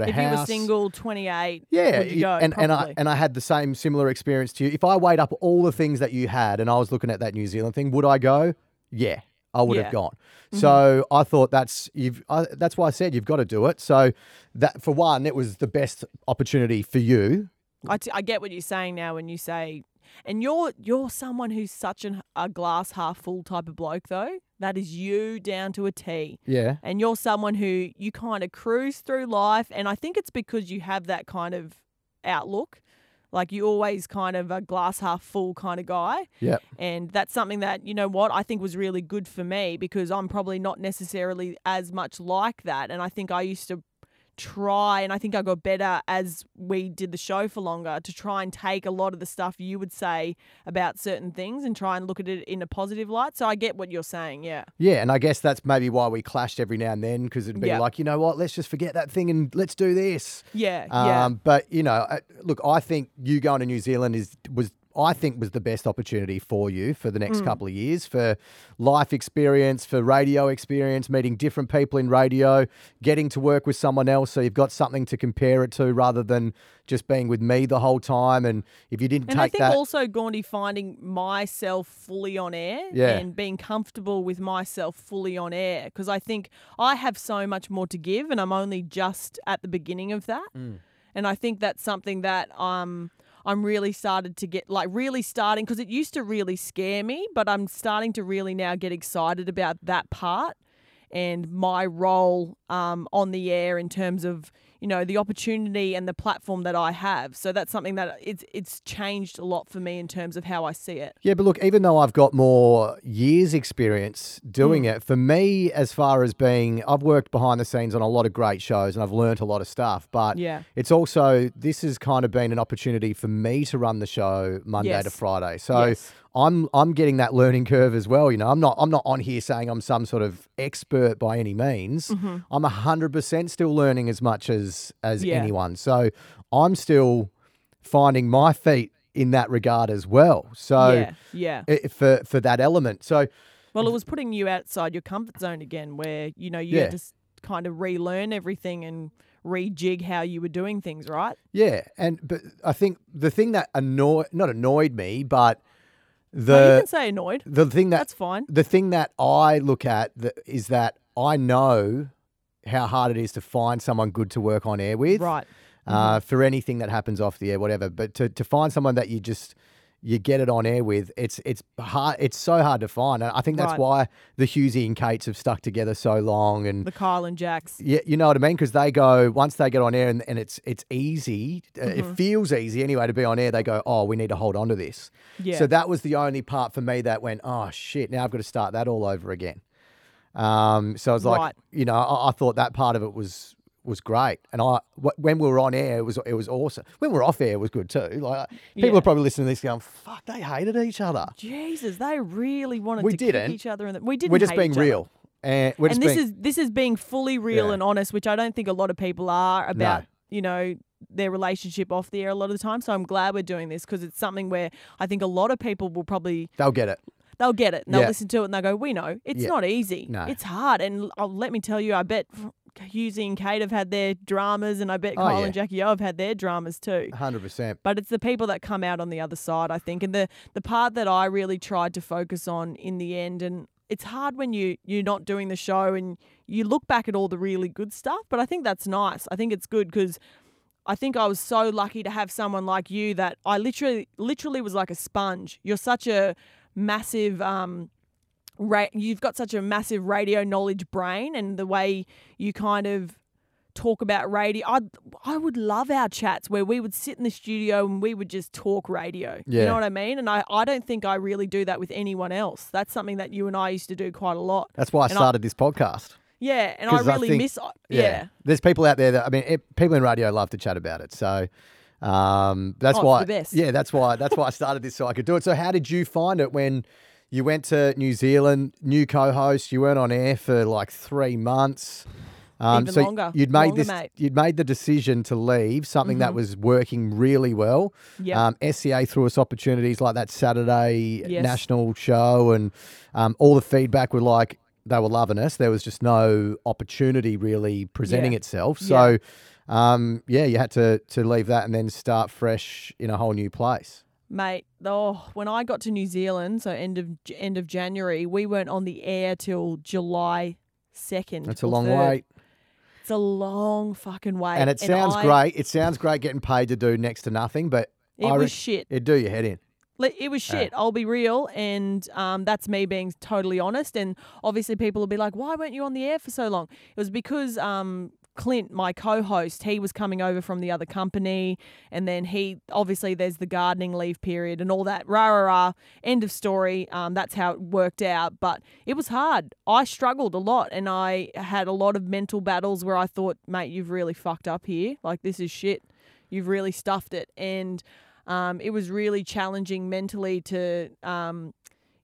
a house. If you were single, 28. Yeah. Would you go, and I had the same similar experience to you. If I weighed up all the things that you had and I was looking at that New Zealand thing, would I go? Yeah. I would have gone. So I thought that's why I said you've got to do it. So that, for one, it was the best opportunity for you. I get what you're saying now when you say, and you're someone who's such a glass half full type of bloke though. That is you down to a T. Yeah. And you're someone who you kind of cruise through life. And I think it's because you have that kind of outlook. Like, you always kind of a glass half full kind of guy. Yeah. And that's something that, you know what, I think was really good for me, because I'm probably not necessarily as much like that. And I think I used to try, and I think I got better as we did the show for longer, to try and take a lot of the stuff you would say about certain things and try and look at it in a positive light. So I get what you're saying. Yeah. Yeah. And I guess that's maybe why we clashed every now and then, because it'd be like, you know what, let's just forget that thing and let's do this. Yeah. Yeah. But, you know, look, I think you going to New Zealand was the best opportunity for you for the next couple of years, for life experience, for radio experience, meeting different people in radio, getting to work with someone else. So you've got something to compare it to rather than just being with me the whole time. And if you didn't and take that. And I think also, Gawndy, finding myself fully on air and being comfortable with myself fully on air, because I think I have so much more to give and I'm only just at the beginning of that. Mm. And I think that's something that I'm really started to get, like, really starting, because it used to really scare me, but I'm starting to really now get excited about that part and my role on the air in terms of, you know, the opportunity and the platform that I have. So that's something that it's changed a lot for me in terms of how I see it. Yeah, but look, even though I've got more years experience doing it, for me, as far as being, I've worked behind the scenes on a lot of great shows and I've learned a lot of stuff, but it's also, this has kind of been an opportunity for me to run the show Monday to Friday. So I'm getting that learning curve as well. You know, I'm not on here saying I'm some sort of expert by any means. Mm-hmm. I'm 100% still learning as much as anyone. So I'm still finding my feet in that regard as well. So for that element. So well, it was putting you outside your comfort zone again, where, you know, you just kind of relearn everything and rejig how you were doing things, right? Yeah, but I think the thing that not annoyed me, but you can say annoyed. That's fine. The thing that I look at is that I know how hard it is to find someone good to work on air with, right? For anything that happens off the air, whatever. But to find someone that you get it on air with, it's hard. It's so hard to find. And I think that's why the Hughesy and Kates have stuck together so long, and the Kyle and Jacks. Yeah, you know what I mean? Because they go, once they get on air, and it's easy. It feels easy anyway to be on air. They go, oh, we need to hold on to this. Yeah. So that was the only part for me that went, oh shit, now I've got to start that all over again. So I was like, you know, I thought that part of it was great. And when we were on air, it was awesome. When we were off air, it was good too. Like, people are probably listening to this going, fuck, they hated each other. Jesus, they really wanted to kick each other. We didn't. We're just hate being each real. Other. And, we're just and this is being fully real and honest, which I don't think a lot of people are about, you know, their relationship off the air a lot of the time. So I'm glad we're doing this, because it's something where I think a lot of people will probably. They'll get it, and they'll listen to it, and they'll go, we know. It's not easy. No. It's hard. And let me tell you, I bet Hughesy and Kate have had their dramas, and I bet Kyle and Jackie O have had their dramas too. 100%. But it's the people that come out on the other side, I think. And the part that I really tried to focus on in the end, and it's hard when you're not doing the show and you look back at all the really good stuff, but I think that's nice. I think it's good, because I think I was so lucky to have someone like you that I literally was like a sponge. You're such a massive you've got such a massive radio knowledge brain, and the way you kind of talk about radio, I would love our chats where we would sit in the studio and we would just talk radio. You know what I mean? And I don't think I really do that with anyone else. That's something that you and I used to do quite a lot. That's why I started this podcast. Yeah, and I really miss there's people out there that, I mean, people in radio love to chat about it, so that's why, the best. Yeah, that's why I started this, so I could do it. So how did you find it when you went to New Zealand, new co-host, you weren't on air for like 3 months. Even so longer. You'd made the decision to leave something that was working really well. Yep. SCA threw us opportunities like that Saturday national show, and all the feedback were like, they were loving us. There was just no opportunity really presenting itself. So, you had to leave that and then start fresh in a whole new place. Mate, when I got to New Zealand, so end of January, we weren't on the air till July 2nd. That's a long wait. It's a long fucking wait. And great. It sounds great getting paid to do next to nothing, but it was shit. It'd do your head in. It was shit. I'll be real. And that's me being totally honest. And obviously people will be like, why weren't you on the air for so long? It was because Clint, my co-host, he was coming over from the other company, and then he obviously there's the gardening leave period and all that, end of story. That's how it worked out, but it was hard. I struggled a lot, and I had a lot of mental battles where I thought, mate, you've really fucked up here. Like, this is shit. You've really stuffed it. And it was really challenging mentally to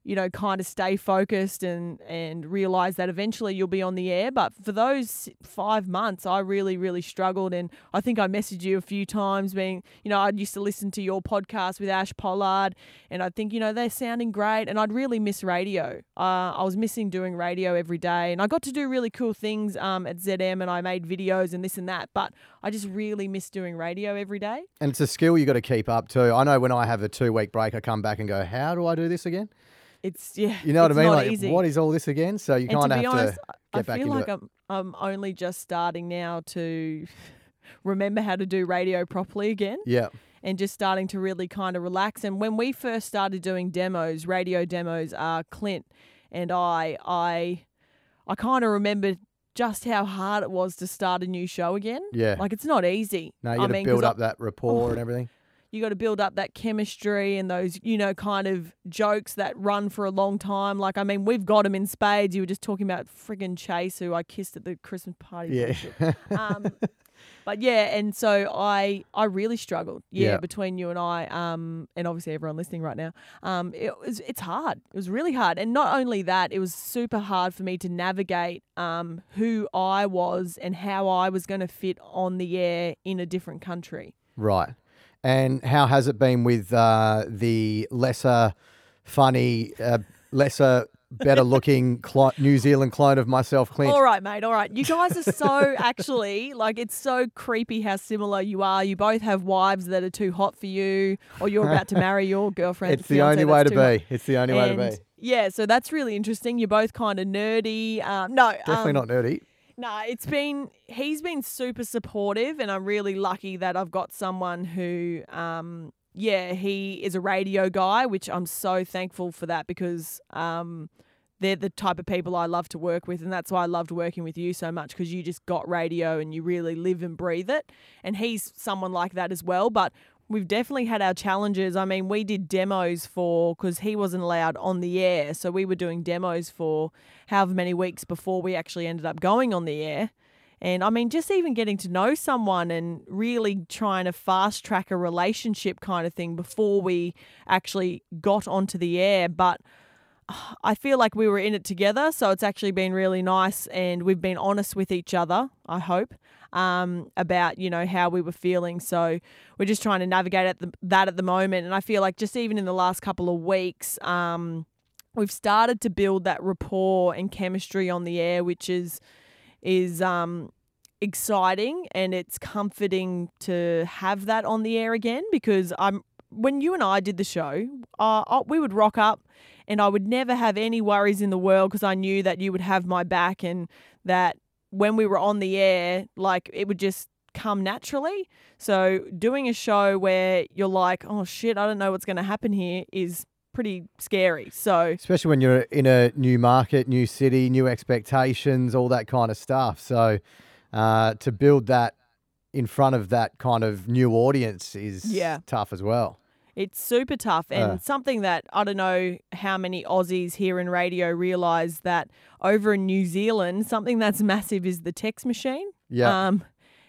you know, kind of stay focused and realize that eventually you'll be on the air. But for those 5 months, I really, really struggled. And I think I messaged you a few times being, you know, I used to listen to your podcast with Ash Pollard, and I think, you know, they're sounding great. And I'd really miss radio. I was missing doing radio every day, and I got to do really cool things at ZM, and I made videos and this and that, but I just really miss doing radio every day. And it's a skill you got to keep up too. I know when I have a 2-week break, I come back and go, how do I do this again? It's, yeah. You know what I mean? Like, easy. What is all this again? So you kind of have honest, to get back into it. I feel like I'm only just starting now to remember how to do radio properly again. Yeah. And just starting to really kind of relax. And when we first started doing demos, radio demos, Clint and I kind of remembered just how hard it was to start a new show again. Yeah. Like, it's not easy. No, you got to build up that rapport and everything. You got to build up that chemistry and those, you know, kind of jokes that run for a long time. Like, I mean, we've got them in spades. You were just talking about friggin' Chase, who I kissed at the Christmas party. Yeah. But yeah, and so I really struggled. Yeah, between you and I, and obviously everyone listening right now, it's hard. It was really hard, and not only that, it was super hard for me to navigate who I was and how I was going to fit on the air in a different country. Right. And how has it been with the lesser funny, lesser better looking New Zealand clone of myself, Clint? All right, mate. All right. You guys are so actually, like, it's so creepy how similar you are. You both have wives that are too hot for you, or you're about to marry your girlfriend. It's the only way to be. It's the only way to be. Yeah. So that's really interesting. You're both kind of nerdy. No. Definitely not nerdy. No, he's been super supportive, and I'm really lucky that I've got someone who, he is a radio guy, which I'm so thankful for that, because they're the type of people I love to work with, and that's why I loved working with you so much, because you just got radio and you really live and breathe it. And he's someone like that as well, but we've definitely had our challenges. I mean, we did demos because he wasn't allowed on the air. So we were doing demos for however many weeks before we actually ended up going on the air. And I mean, just even getting to know someone and really trying to fast track a relationship kind of thing before we actually got onto the air. But I feel like we were in it together. So it's actually been really nice, and we've been honest with each other, I hope. About, you know, how we were feeling. So we're just trying to navigate that at the moment. And I feel like just even in the last couple of weeks, we've started to build that rapport and chemistry on the air, which is exciting, and it's comforting to have that on the air again, because when you and I did the show, we would rock up and I would never have any worries in the world, because I knew that you would have my back, and that when we were on the air, like, it would just come naturally. So doing a show where you're like, oh shit, I don't know what's going to happen here, is pretty scary. So especially when you're in a new market, new city, new expectations, all that kind of stuff. So to build that in front of that kind of new audience is tough as well. It's super tough, and something that I don't know how many Aussies here in radio realise, that over in New Zealand, something that's massive is the text machine. Yeah.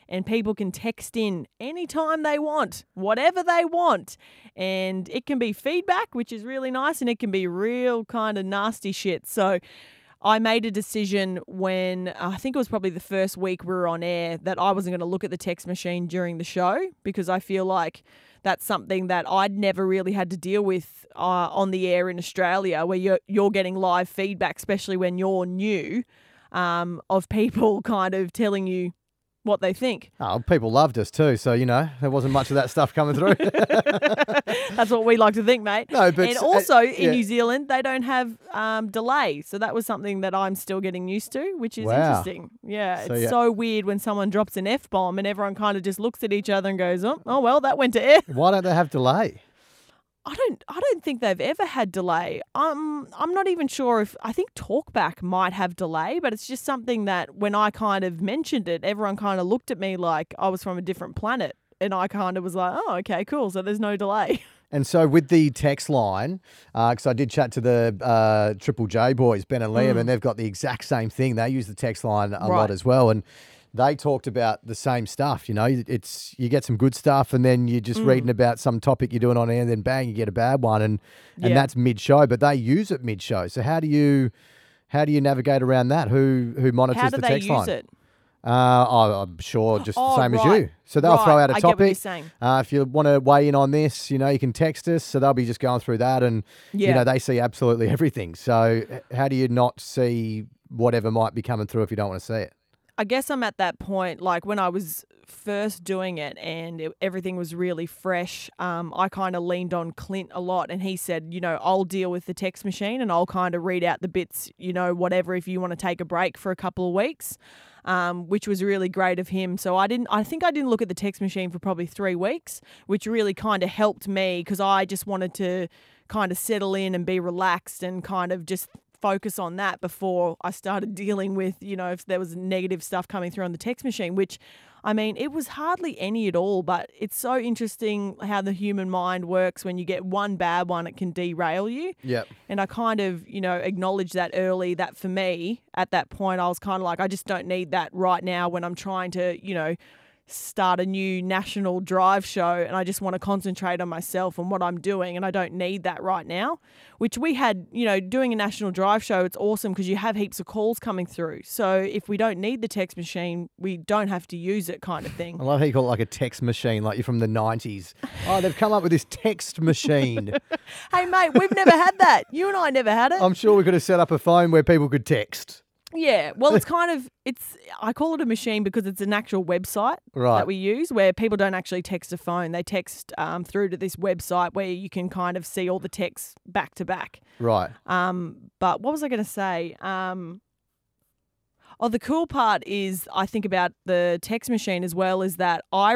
And people can text in anytime they want, whatever they want. And it can be feedback, which is really nice, and it can be real kind of nasty shit. So I made a decision when I think it was probably the first week we were on air, that I wasn't going to look at the text machine during the show, because I feel like that's something that I'd never really had to deal with on the air in Australia, where you're getting live feedback, especially when you're new, of people kind of telling you what they think. Oh, people loved us too. So, you know, there wasn't much of that stuff coming through. That's what we like to think, mate. No, but and also in New Zealand, they don't have delay. So that was something that I'm still getting used to, which is interesting. Yeah. So, it's so weird when someone drops an F-bomb and everyone kind of just looks at each other and goes, oh well, that went to air. Why don't they have delay? I don't think they've ever had delay. I'm not even sure if I think Talkback might have delay, but it's just something that when I kind of mentioned it, everyone kind of looked at me like I was from a different planet, and I kind of was like, oh, okay, cool. So there's no delay. And so with the text line, because I did chat to the Triple J boys, Ben and Liam, and they've got the exact same thing. They use the text line a lot as well, and they talked about the same stuff. You know, it's you get some good stuff, and then you're just reading about some topic you're doing on air, and then bang, you get a bad one, and that's mid show. But they use it mid show. So how do you navigate around that? Who monitors the text line? How do they use it? I'm sure just the same as you. So they'll throw out a topic. I get what you're saying. If you want to weigh in on this, you know, you can text us. So they'll be just going through that, and you know, they see absolutely everything. So how do you not see whatever might be coming through if you don't want to see it? I guess I'm at that point, like when I was first doing it and everything was really fresh, I kind of leaned on Clint a lot, and he said, you know, I'll deal with the text machine and I'll kind of read out the bits, you know, whatever, if you want to take a break for a couple of weeks, which was really great of him. So I think I didn't look at the text machine for probably 3 weeks, which really kind of helped me because I just wanted to kind of settle in and be relaxed and kind of just focus on that before I started dealing with, you know, if there was negative stuff coming through on the text machine, which, I mean, it was hardly any at all, but it's so interesting how the human mind works. When you get one bad one, it can derail you. Yep. And I kind of, you know, acknowledged that early, that for me at that point, I was kind of like, I just don't need that right now when I'm trying to, you know, start a new national drive show, and I just want to concentrate on myself and what I'm doing, and I don't need that right now. Which we had, you know, doing a national drive show, it's awesome because you have heaps of calls coming through. So if we don't need the text machine, we don't have to use it, kind of thing. I love how you call it like a text machine, like you're from the 90s. Oh, they've come up with this text machine. Hey mate, we've never had that. You and I never had it. I'm sure we could have set up a phone where people could text. Yeah, well, it's kind of, I call it a machine because it's an actual website that we use where people don't actually text a phone. They text through to this website where you can kind of see all the texts back to back. Right. But what was I going to say? The cool part is, I think about the text machine as well, is that I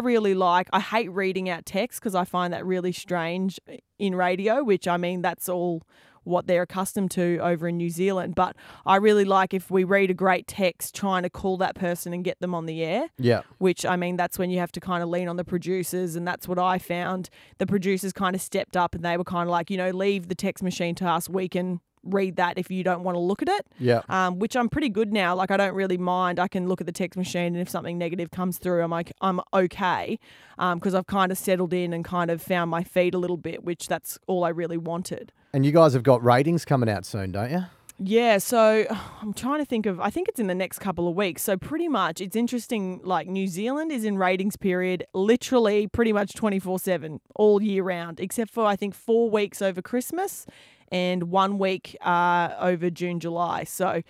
hate reading out text because I find that really strange in radio, which, I mean, that's all what they're accustomed to over in New Zealand. But I really like if we read a great text, trying to call that person and get them on the air. Yeah. Which, I mean, that's when you have to kind of lean on the producers, and that's what I found. The producers kind of stepped up and they were kind of like, you know, leave the text machine to us. We can read that if you don't want to look at it. Yeah. Which I'm pretty good now. Like, I don't really mind. I can look at the text machine, and if something negative comes through, I'm like, I'm okay. Because I've kind of settled in and kind of found my feet a little bit, which that's all I really wanted. And you guys have got ratings coming out soon, don't you? Yeah, so I'm trying to think I think it's in the next couple of weeks. So pretty much, it's interesting, like New Zealand is in ratings period literally pretty much 24/7 all year round, except for I think 4 weeks over Christmas and 1 week over June, July. So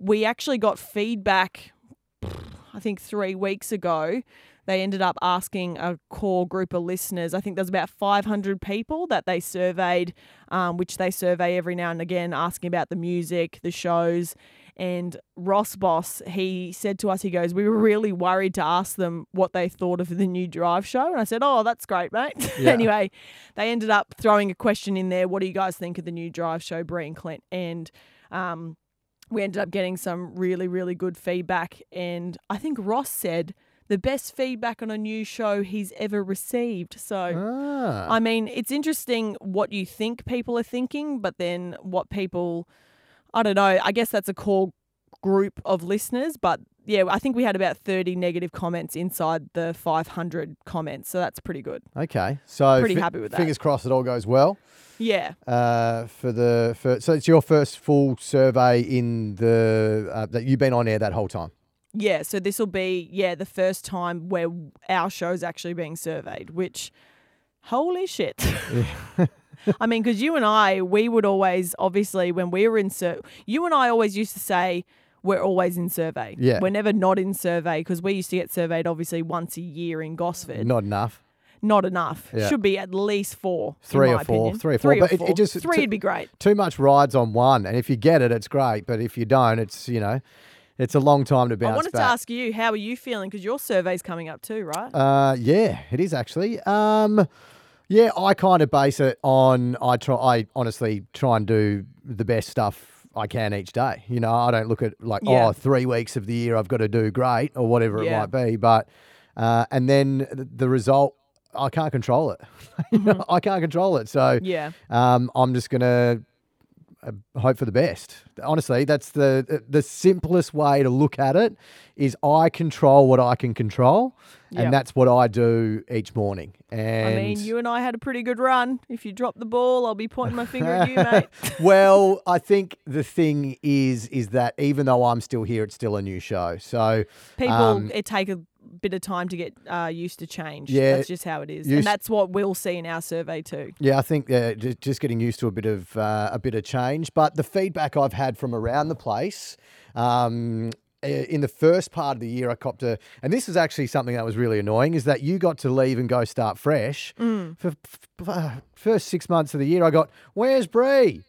we actually got feedback, I think 3 weeks ago. They ended up asking a core group of listeners. I think there's about 500 people that they surveyed, which they survey every now and again, asking about the music, the shows. And Ross Boss, he said to us, he goes, we were really worried to ask them what they thought of the new drive show. And I said, oh, that's great, mate. Yeah. Anyway, they ended up throwing a question in there. What do you guys think of the new drive show, Bree and Clint? And we ended up getting some really, really good feedback. And I think Ross said, the best feedback on a new show he's ever received. So, I mean, it's interesting what you think people are thinking, but then what people, I don't know, I guess that's a core group of listeners. But yeah, I think we had about 30 negative comments inside the 500 comments. So that's pretty good. Okay. So pretty happy with that. Fingers crossed it all goes well. Yeah. So it's your first full survey in that you've been on air that whole time. Yeah, so this will be, the first time where our show's actually being surveyed, which, holy shit. I mean, because you and I, we would always, obviously, when we were in survey, you and I always used to say we're always in survey. Yeah. We're never not in survey, because we used to get surveyed, obviously, once a year in Gosford. Not enough. Yeah. Should be at least four. Three or four. Three would be great. Too much rides on one, and if you get it, it's great, but if you don't, it's, you know... It's a long time to bounce back. I wanted to ask you, how are you feeling? Because your survey's coming up too, right? Yeah, it is actually. Yeah, I kind of base it on I honestly try and do the best stuff I can each day. You know, I don't look at like, oh, 3 weeks of the year I've got to do great or whatever it might be. But and then the result, I can't control it. I can't control it. So I'm just going to hope for the best. Honestly, that's the simplest way to look at it is I control what I can control. And that's what I do each morning. And I mean, you and I had a pretty good run. If you drop the ball, I'll be pointing my finger at you, mate. Well, I think the thing is that even though I'm still here, it's still a new show. So people, it take a bit of time to get used to change. Yeah, that's just how it is, and that's what we'll see in our survey too. Yeah, I think just getting used to a bit of change. But the feedback I've had from around the place. In the first part of the year, I copped and this is actually something that was really annoying, is that you got to leave and go start fresh. For first 6 months of the year, I got, where's Bree?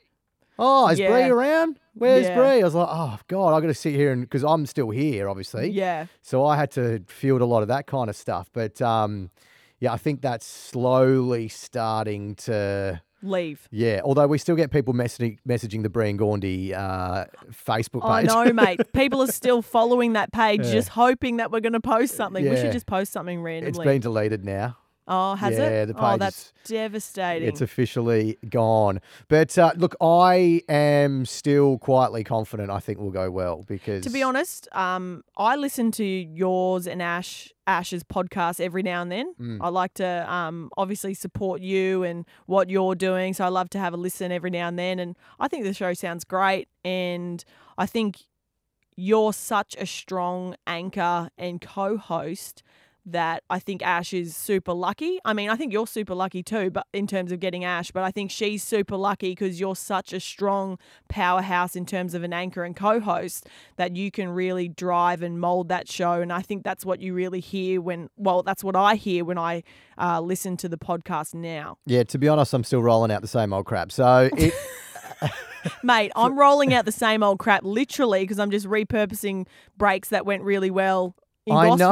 Oh, is Bree around? Where's Bree? I was like, oh, God, I've got to sit here because I'm still here, obviously. Yeah. So I had to field a lot of that kind of stuff. But, I think that's slowly starting to... leave. Yeah, although we still get people messaging the Bree and Gawndy Facebook page. I know, mate. People are still following that page, just hoping that we're going to post something. Yeah. We should just post something randomly. It's been deleted now. Oh, has it? Yeah, the page. Oh, that's devastating. It's officially gone. But look, I am still quietly confident I think we'll go well because... To be honest, I listen to yours and Ash's podcast every now and then. I like to obviously support you and what you're doing. So I love to have a listen every now and then. And I think the show sounds great. And I think you're such a strong anchor and co-host that I think Ash is super lucky. I mean, I think you're super lucky too, but in terms of getting Ash, but I think she's super lucky because you're such a strong powerhouse in terms of an anchor and co-host that you can really drive and mold that show. And I think that's what you really hear that's what I hear when I listen to the podcast now. Yeah, to be honest, I'm still rolling out the same old crap. So it... Mate, I'm rolling out the same old crap literally because I'm just repurposing breaks that went really well and you're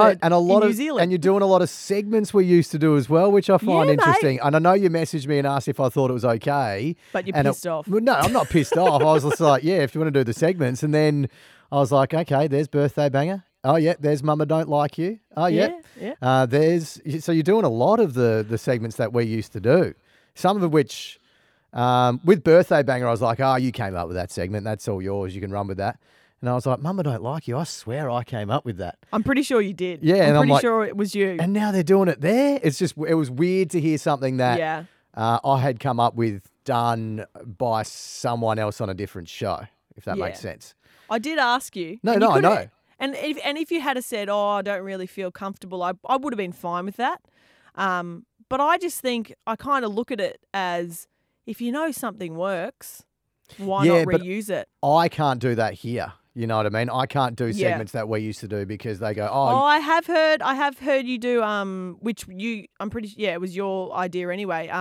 doing a lot of segments we used to do as well, which I find interesting. Mate. And I know you messaged me and asked if I thought it was okay. But you're pissed off. Well, no, I'm not pissed off. I was just like, yeah, if you want to do the segments. And then I was like, okay, there's Birthday Banger. Oh, yeah, there's Mama Don't Like You. Oh, yeah. So you're doing a lot of the segments that we used to do, some of which with Birthday Banger, I was like, oh, you came up with that segment. That's all yours. You can run with that. And I was like, Mama Don't Like You. I swear I came up with that. I'm pretty sure you did. Yeah. I'm pretty sure it was you. And now they're doing it there. It's just, it was weird to hear something that I had come up with done by someone else on a different show, if that makes sense. I did ask you. No, I know. And if you had said, oh, I don't really feel comfortable, I would have been fine with that. But I just think I kind of look at it as if you know something works, why not reuse it? I can't do that here. You know what I mean? I can't do segments that we used to do because they go, I have heard you do, which you, I'm pretty sure, it was your idea anyway,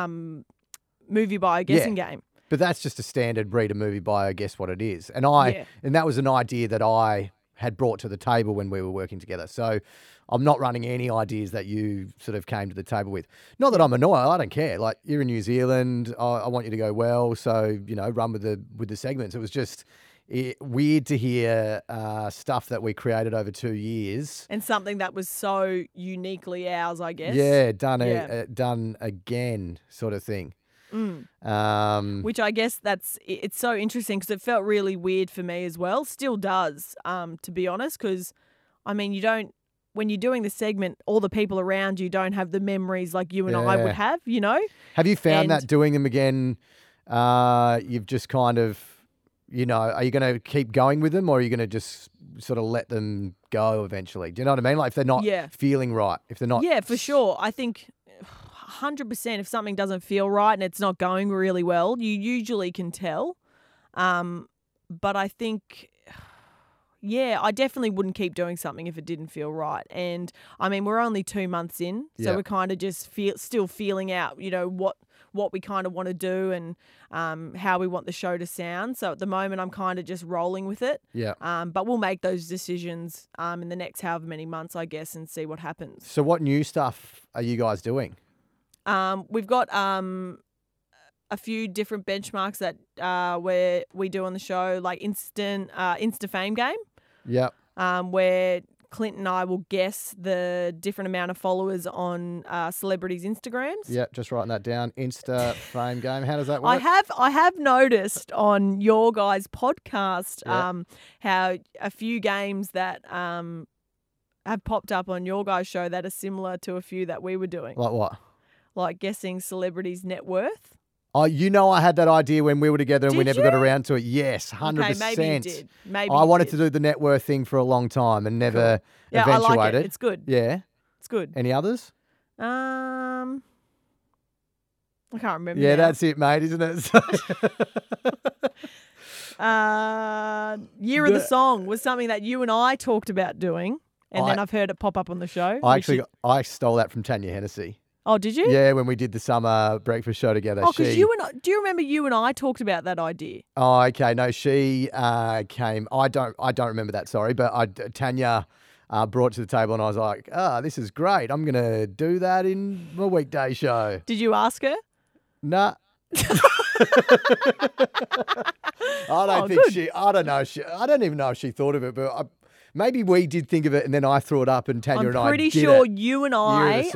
movie bio guessing game. But that's just a standard read a movie bio, guess what it is. And and that was an idea that I had brought to the table when we were working together. So I'm not running any ideas that you sort of came to the table with. Not that I'm annoyed. I don't care. Like, you're in New Zealand. I want you to go well. So, you know, run with the segments. It was just... weird to hear stuff that we created over 2 years. And something that was so uniquely ours, I guess. Yeah, done again sort of thing. Which I guess it's so interesting because it felt really weird for me as well. Still does, to be honest, because, I mean, when you're doing the segment, all the people around you don't have the memories like you and I would have, you know? Have you found that doing them again, you've just kind of... You know, are you going to keep going with them or are you going to just sort of let them go eventually? Do you know what I mean? Like if they're not feeling right, if they're not. Yeah, for sure. I think 100% if something doesn't feel right and it's not going really well, you usually can tell. But I think, I definitely wouldn't keep doing something if it didn't feel right. And I mean, we're only 2 months in, so we're kind of just still feeling out, you know, what we kind of want to do and how we want the show to sound. So at the moment I'm kind of just rolling with it. Yeah. But we'll make those decisions in the next however many months, I guess, and see what happens. So what new stuff are you guys doing? We've got a few different benchmarks that where we do on the show, like Insta Fame Game. Yep. Where Clint and I will guess the different amount of followers on celebrities' Instagrams. Yeah, just writing that down. Insta Fame Game. How does that work? I have noticed on your guys' podcast how a few games that have popped up on your guys' show that are similar to a few that we were doing. Like what? Like guessing celebrities' net worth. Oh, you know, I had that idea when we were together and we never got around to it. Yes, 100%. Okay, maybe you did. I wanted to do the net worth thing for a long time and never eventuated. I like it. It's good. Yeah. It's good. Any others? I can't remember. Yeah, now. That's it, mate, isn't it? Year of the Song was something that you and I talked about doing, and then I've heard it pop up on the show. I stole that from Tanya Hennessey. Oh, did you? Yeah, when we did the summer breakfast show together. Oh, because do you remember you and I talked about that idea? Oh, okay. No, she came. I don't remember that. Sorry, but Tanya brought it to the table, and I was like, "Ah, oh, this is great. I'm gonna do that in my weekday show." Did you ask her? Nah. I don't think she. I don't know. I don't even know if she thought of it, but. Maybe we did think of it and then I threw it up and Tanya and I did it. I'm pretty sure you and I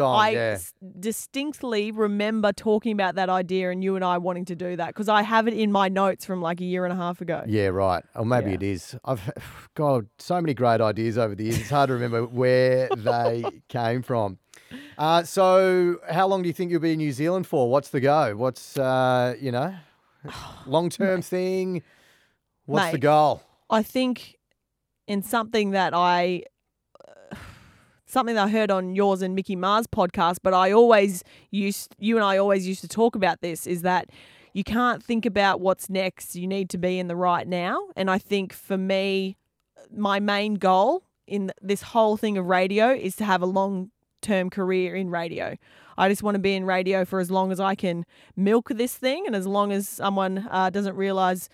distinctly remember talking about that idea and you and I wanting to do that because I have it in my notes from like a year and a half ago. Yeah, right. Or maybe it is. God, so many great ideas over the years. It's hard to remember where they came from. So how long do you think you'll be in New Zealand for? What's the go? What's, long-term thing? What's the goal? I think... And something that I heard on yours and Mickey Marr's podcast, but you and I always used to talk about this, is that you can't think about what's next. You need to be in the right now. And I think for me, my main goal in this whole thing of radio is to have a long-term career in radio. I just want to be in radio for as long as I can milk this thing, and as long as someone doesn't realize,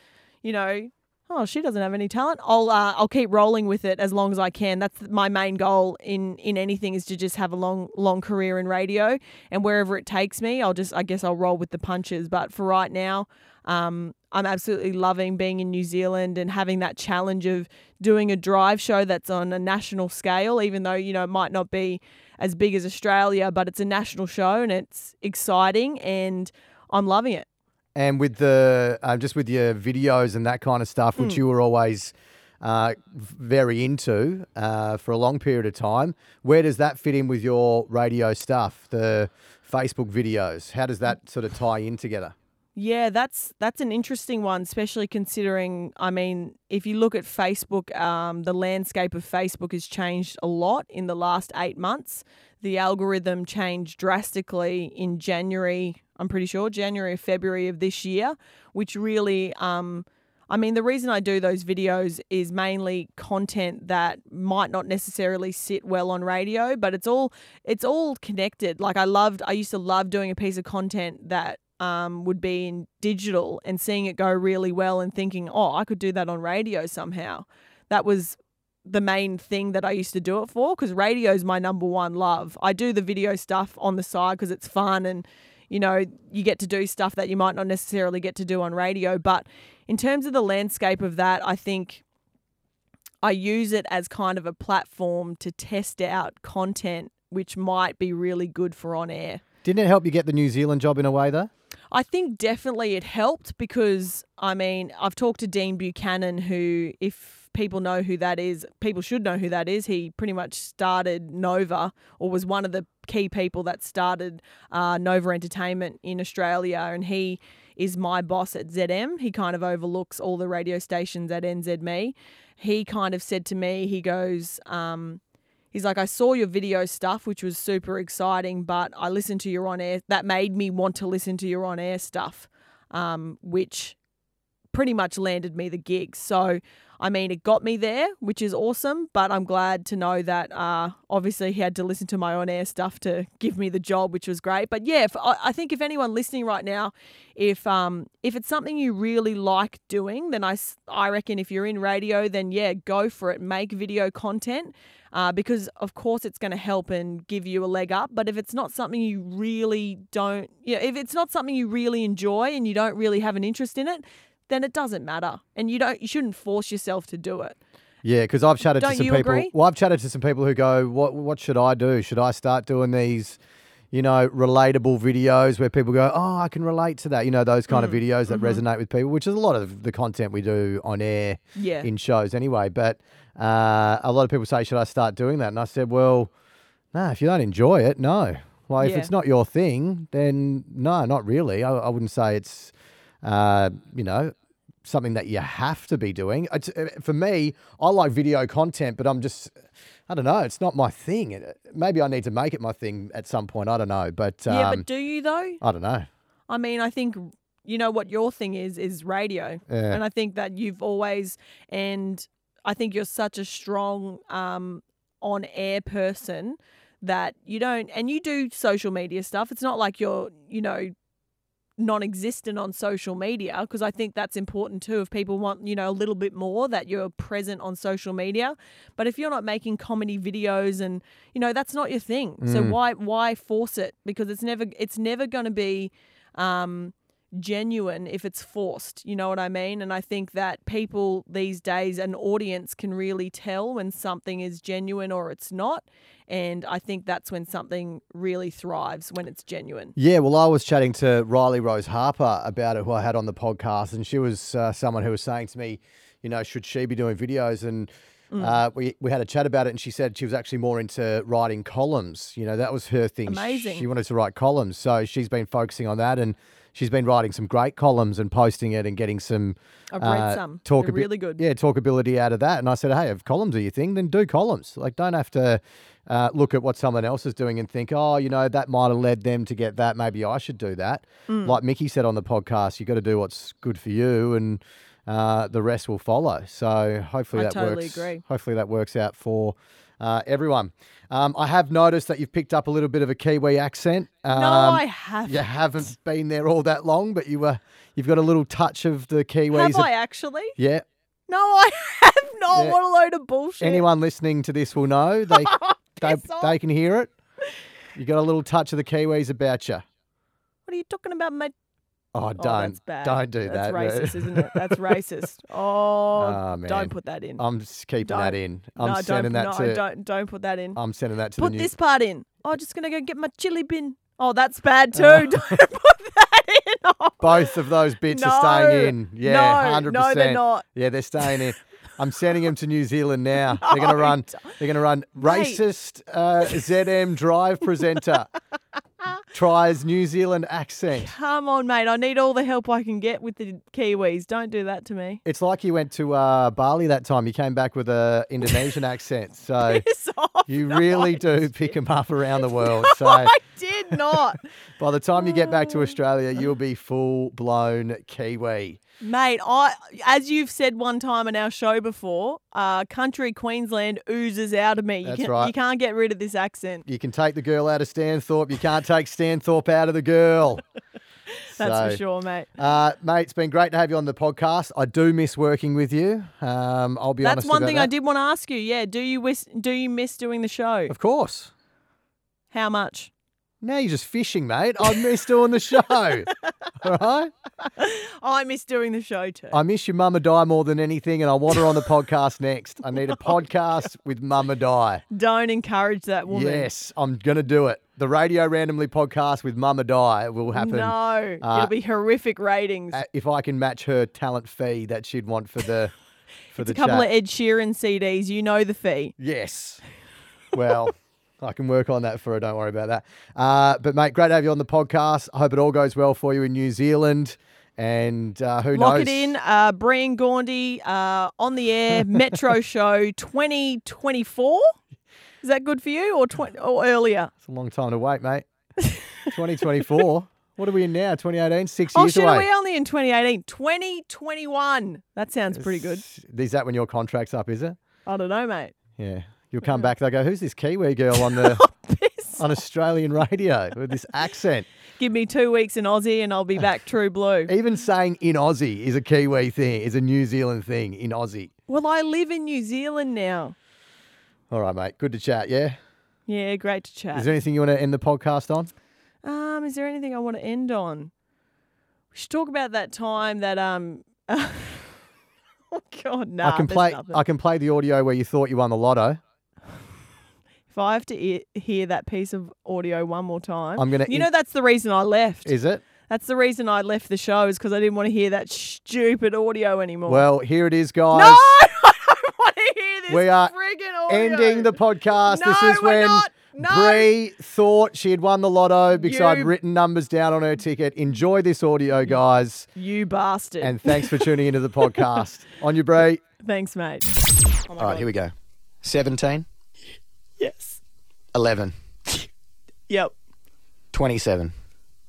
oh, she doesn't have any talent. I'll keep rolling with it as long as I can. That's my main goal in anything, is to just have a long career in radio, and wherever it takes me, I guess I'll roll with the punches. But for right now, I'm absolutely loving being in New Zealand and having that challenge of doing a drive show that's on a national scale, even though it might not be as big as Australia, but it's a national show and it's exciting, and I'm loving it. And with just with your videos and that kind of stuff, which you were always very into for a long period of time, where does that fit in with your radio stuff, the Facebook videos? How does that sort of tie in together? Yeah, that's an interesting one, especially considering, if you look at Facebook, the landscape of Facebook has changed a lot in the last 8 months. The algorithm changed drastically in January or February of this year, which really, the reason I do those videos is mainly content that might not necessarily sit well on radio, but it's all connected. Like I used to love doing a piece of content that would be in digital and seeing it go really well and thinking, oh, I could do that on radio somehow. That was the main thing that I used to do it for, because radio is my number one love. I do the video stuff on the side because it's fun and, you get to do stuff that you might not necessarily get to do on radio. But in terms of the landscape of that, I think I use it as kind of a platform to test out content which might be really good for on air. Didn't it help you get the New Zealand job in a way though? I think definitely it helped because, I've talked to Dean Buchanan, who, if people know who that is, people should know who that is. He pretty much started Nova, or was one of the key people that started Nova Entertainment in Australia, and he is my boss at ZM. He kind of overlooks all the radio stations at NZME. He kind of said to me, he goes... He's like, I saw your video stuff, which was super exciting, but I listened to your on-air. That made me want to listen to your on-air stuff, which pretty much landed me the gig. So, I mean, it got me there, which is awesome, but I'm glad to know that obviously he had to listen to my on-air stuff to give me the job, which was great. But yeah, I think if anyone listening right now, if it's something you really like doing, then I reckon if you're in radio, then yeah, go for it. Make video content because of course it's going to help and give you a leg up. But if it's not something you really if it's not something you really enjoy and you don't really have an interest in it, then it doesn't matter, and you shouldn't force yourself to do it. Yeah, because I've chatted to some people. Agree? Well, I've chatted to some people who go, "What should I do? Should I start doing these, relatable videos where people go, oh, I can relate to that, those kind of videos that resonate with people, which is a lot of the content we do on air in shows anyway. But a lot of people say, should I start doing that? And I said, well, no, if you don't enjoy it, no. Like if it's not your thing, then no, not really. I wouldn't say it's something that you have to be doing. For me, I like video content, but I don't know. It's not my thing. Maybe I need to make it my thing at some point. I don't know. But yeah, but do you though? I don't know. I mean, I think what your thing is radio, and I think that you've always, and I think you're such a strong on-air person that you don't, and you do social media stuff. It's not like you're, non-existent on social media, because I think that's important too. If people want, a little bit more, that you're present on social media. But if you're not making comedy videos and, that's not your thing. So why force it? Because it's never going to be genuine if it's forced. You know what I mean? And I think that people these days, an audience can really tell when something is genuine or it's not. And I think that's when something really thrives, when it's genuine. Yeah, well, I was chatting to Riley Rose Harper about it, who I had on the podcast, and she was someone who was saying to me, should she be doing videos? And we had a chat about it, and she said she was actually more into writing columns. That was her thing. Amazing. She wanted to write columns. So she's been focusing on that, and she's been writing some great columns and posting it and getting some really good. Yeah, talkability out of that. And I said, hey, if columns are your thing, then do columns. Like, don't have to look at what someone else is doing and think, oh, that might have led them to get that. Maybe I should do that. Like Mickey said on the podcast, you got to do what's good for you, and the rest will follow. So hopefully Hopefully that works out for everyone. I have noticed that you've picked up a little bit of a Kiwi accent. No, I haven't. You haven't been there all that long, but you've got a little touch of the Kiwis. Have I actually? Yeah. No, I have not. Yeah. What a load of bullshit. Anyone listening to this will know. They can hear it. You got a little touch of the Kiwis about you. What are you talking about, mate? Oh, don't do that. That's racist, isn't it? That's racist. Oh, man. Don't put that in. I'm just keeping that in. Don't put that in. I'm sending that to put the news. Put this part in. Oh, just going to go get my chili bin. Oh, that's bad too. Don't put that in. Oh. Both of those bits are staying in. Yeah, no, 100%. No, they're not. Yeah, they're staying in. I'm sending them to New Zealand now. No, they're going to run racist ZM Drive presenter. Tries New Zealand accent. Come on, mate. I need all the help I can get with the Kiwis. Don't do that to me. It's like you went to Bali that time. You came back with an Indonesian accent. So you really do pick them up around the world. No, so I did not. By the time you get back to Australia, you'll be full-blown Kiwi. Mate, as you've said one time on our show before, country Queensland oozes out of me. You can't get rid of this accent. You can take the girl out of Stanthorpe. You can't take Stanthorpe out of the girl. That's for sure, mate. Mate, it's been great to have you on the podcast. I do miss working with you. I'll be honest about that. That's one thing I did want to ask you. Yeah, do you miss doing the show? Of course. How much? Now you're just fishing, mate. I miss doing the show. All right? I miss doing the show too. I miss your Mama Di more than anything, and I want her on the podcast next. I need a podcast with Mama Di. Don't encourage that woman. Yes, I'm going to do it. The Radio Randomly podcast with Mama Di will happen. No, it'll be horrific ratings. If I can match her talent fee that she'd want for the of Ed Sheeran CDs. You know the fee. Yes. Well... I can work on that for her. Don't worry about that. But, mate, great to have you on the podcast. I hope it all goes well for you in New Zealand. And who knows? Lock it in. Brian Gawndy on the air, Metro Show 2024. Is that good for you or earlier? It's a long time to wait, mate. 2024. What are we in now? 2018? 6 years away. Are we only in 2018? 2021. That sounds pretty good. Is that when your contract's up, is it? I don't know, mate. Yeah. You'll come back, they'll go, who's this Kiwi girl on the on Australian radio with this accent? Give me 2 weeks in Aussie and I'll be back true blue. Even saying in Aussie is a Kiwi thing, is a New Zealand thing, in Aussie. Well, I live in New Zealand now. All right, mate. Good to chat, yeah? Yeah, great to chat. Is there anything you want to end the podcast on? Is there anything I want to end on? We should talk about that time that oh God, no. I can play the audio where you thought you won the lotto. If I have to hear that piece of audio one more time, I'm gonna. You know that's the reason I left. Is it? That's the reason I left the show is because I didn't want to hear that stupid audio anymore. Well, here it is, guys. No, I don't want to hear this. We are ending the podcast. No, this is we're when. Not. No. Bree thought she had won the lotto because I'd written numbers down on her ticket. Enjoy this audio, guys. You bastard. And thanks for tuning into the podcast. On you, Bree. Thanks, mate. Oh my God. Here we go. 17. Yes. 11. Yep. 27.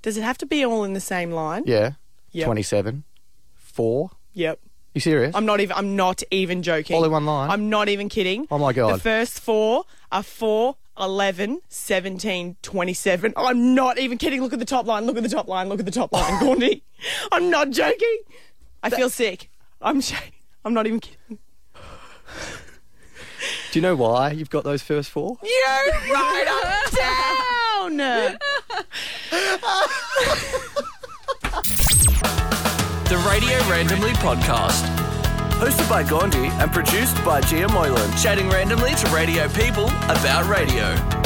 Does it have to be all in the same line? Yeah. Yep. 27. 4. Yep. You serious? I'm not even joking. All in one line? I'm not even kidding. Oh, my God. The first 4 are 4. 11, 17, 27. I'm not even kidding. Look at the top line. Look at the top line. Look at the top line, Gawndy. I'm not joking. I feel sick. I'm not even kidding. Do you know why you've got those first 4? You wrote us down. The Radio Randomly Podcast. Hosted by Gawndy and produced by Gia Moylan. Chatting randomly to radio people about radio.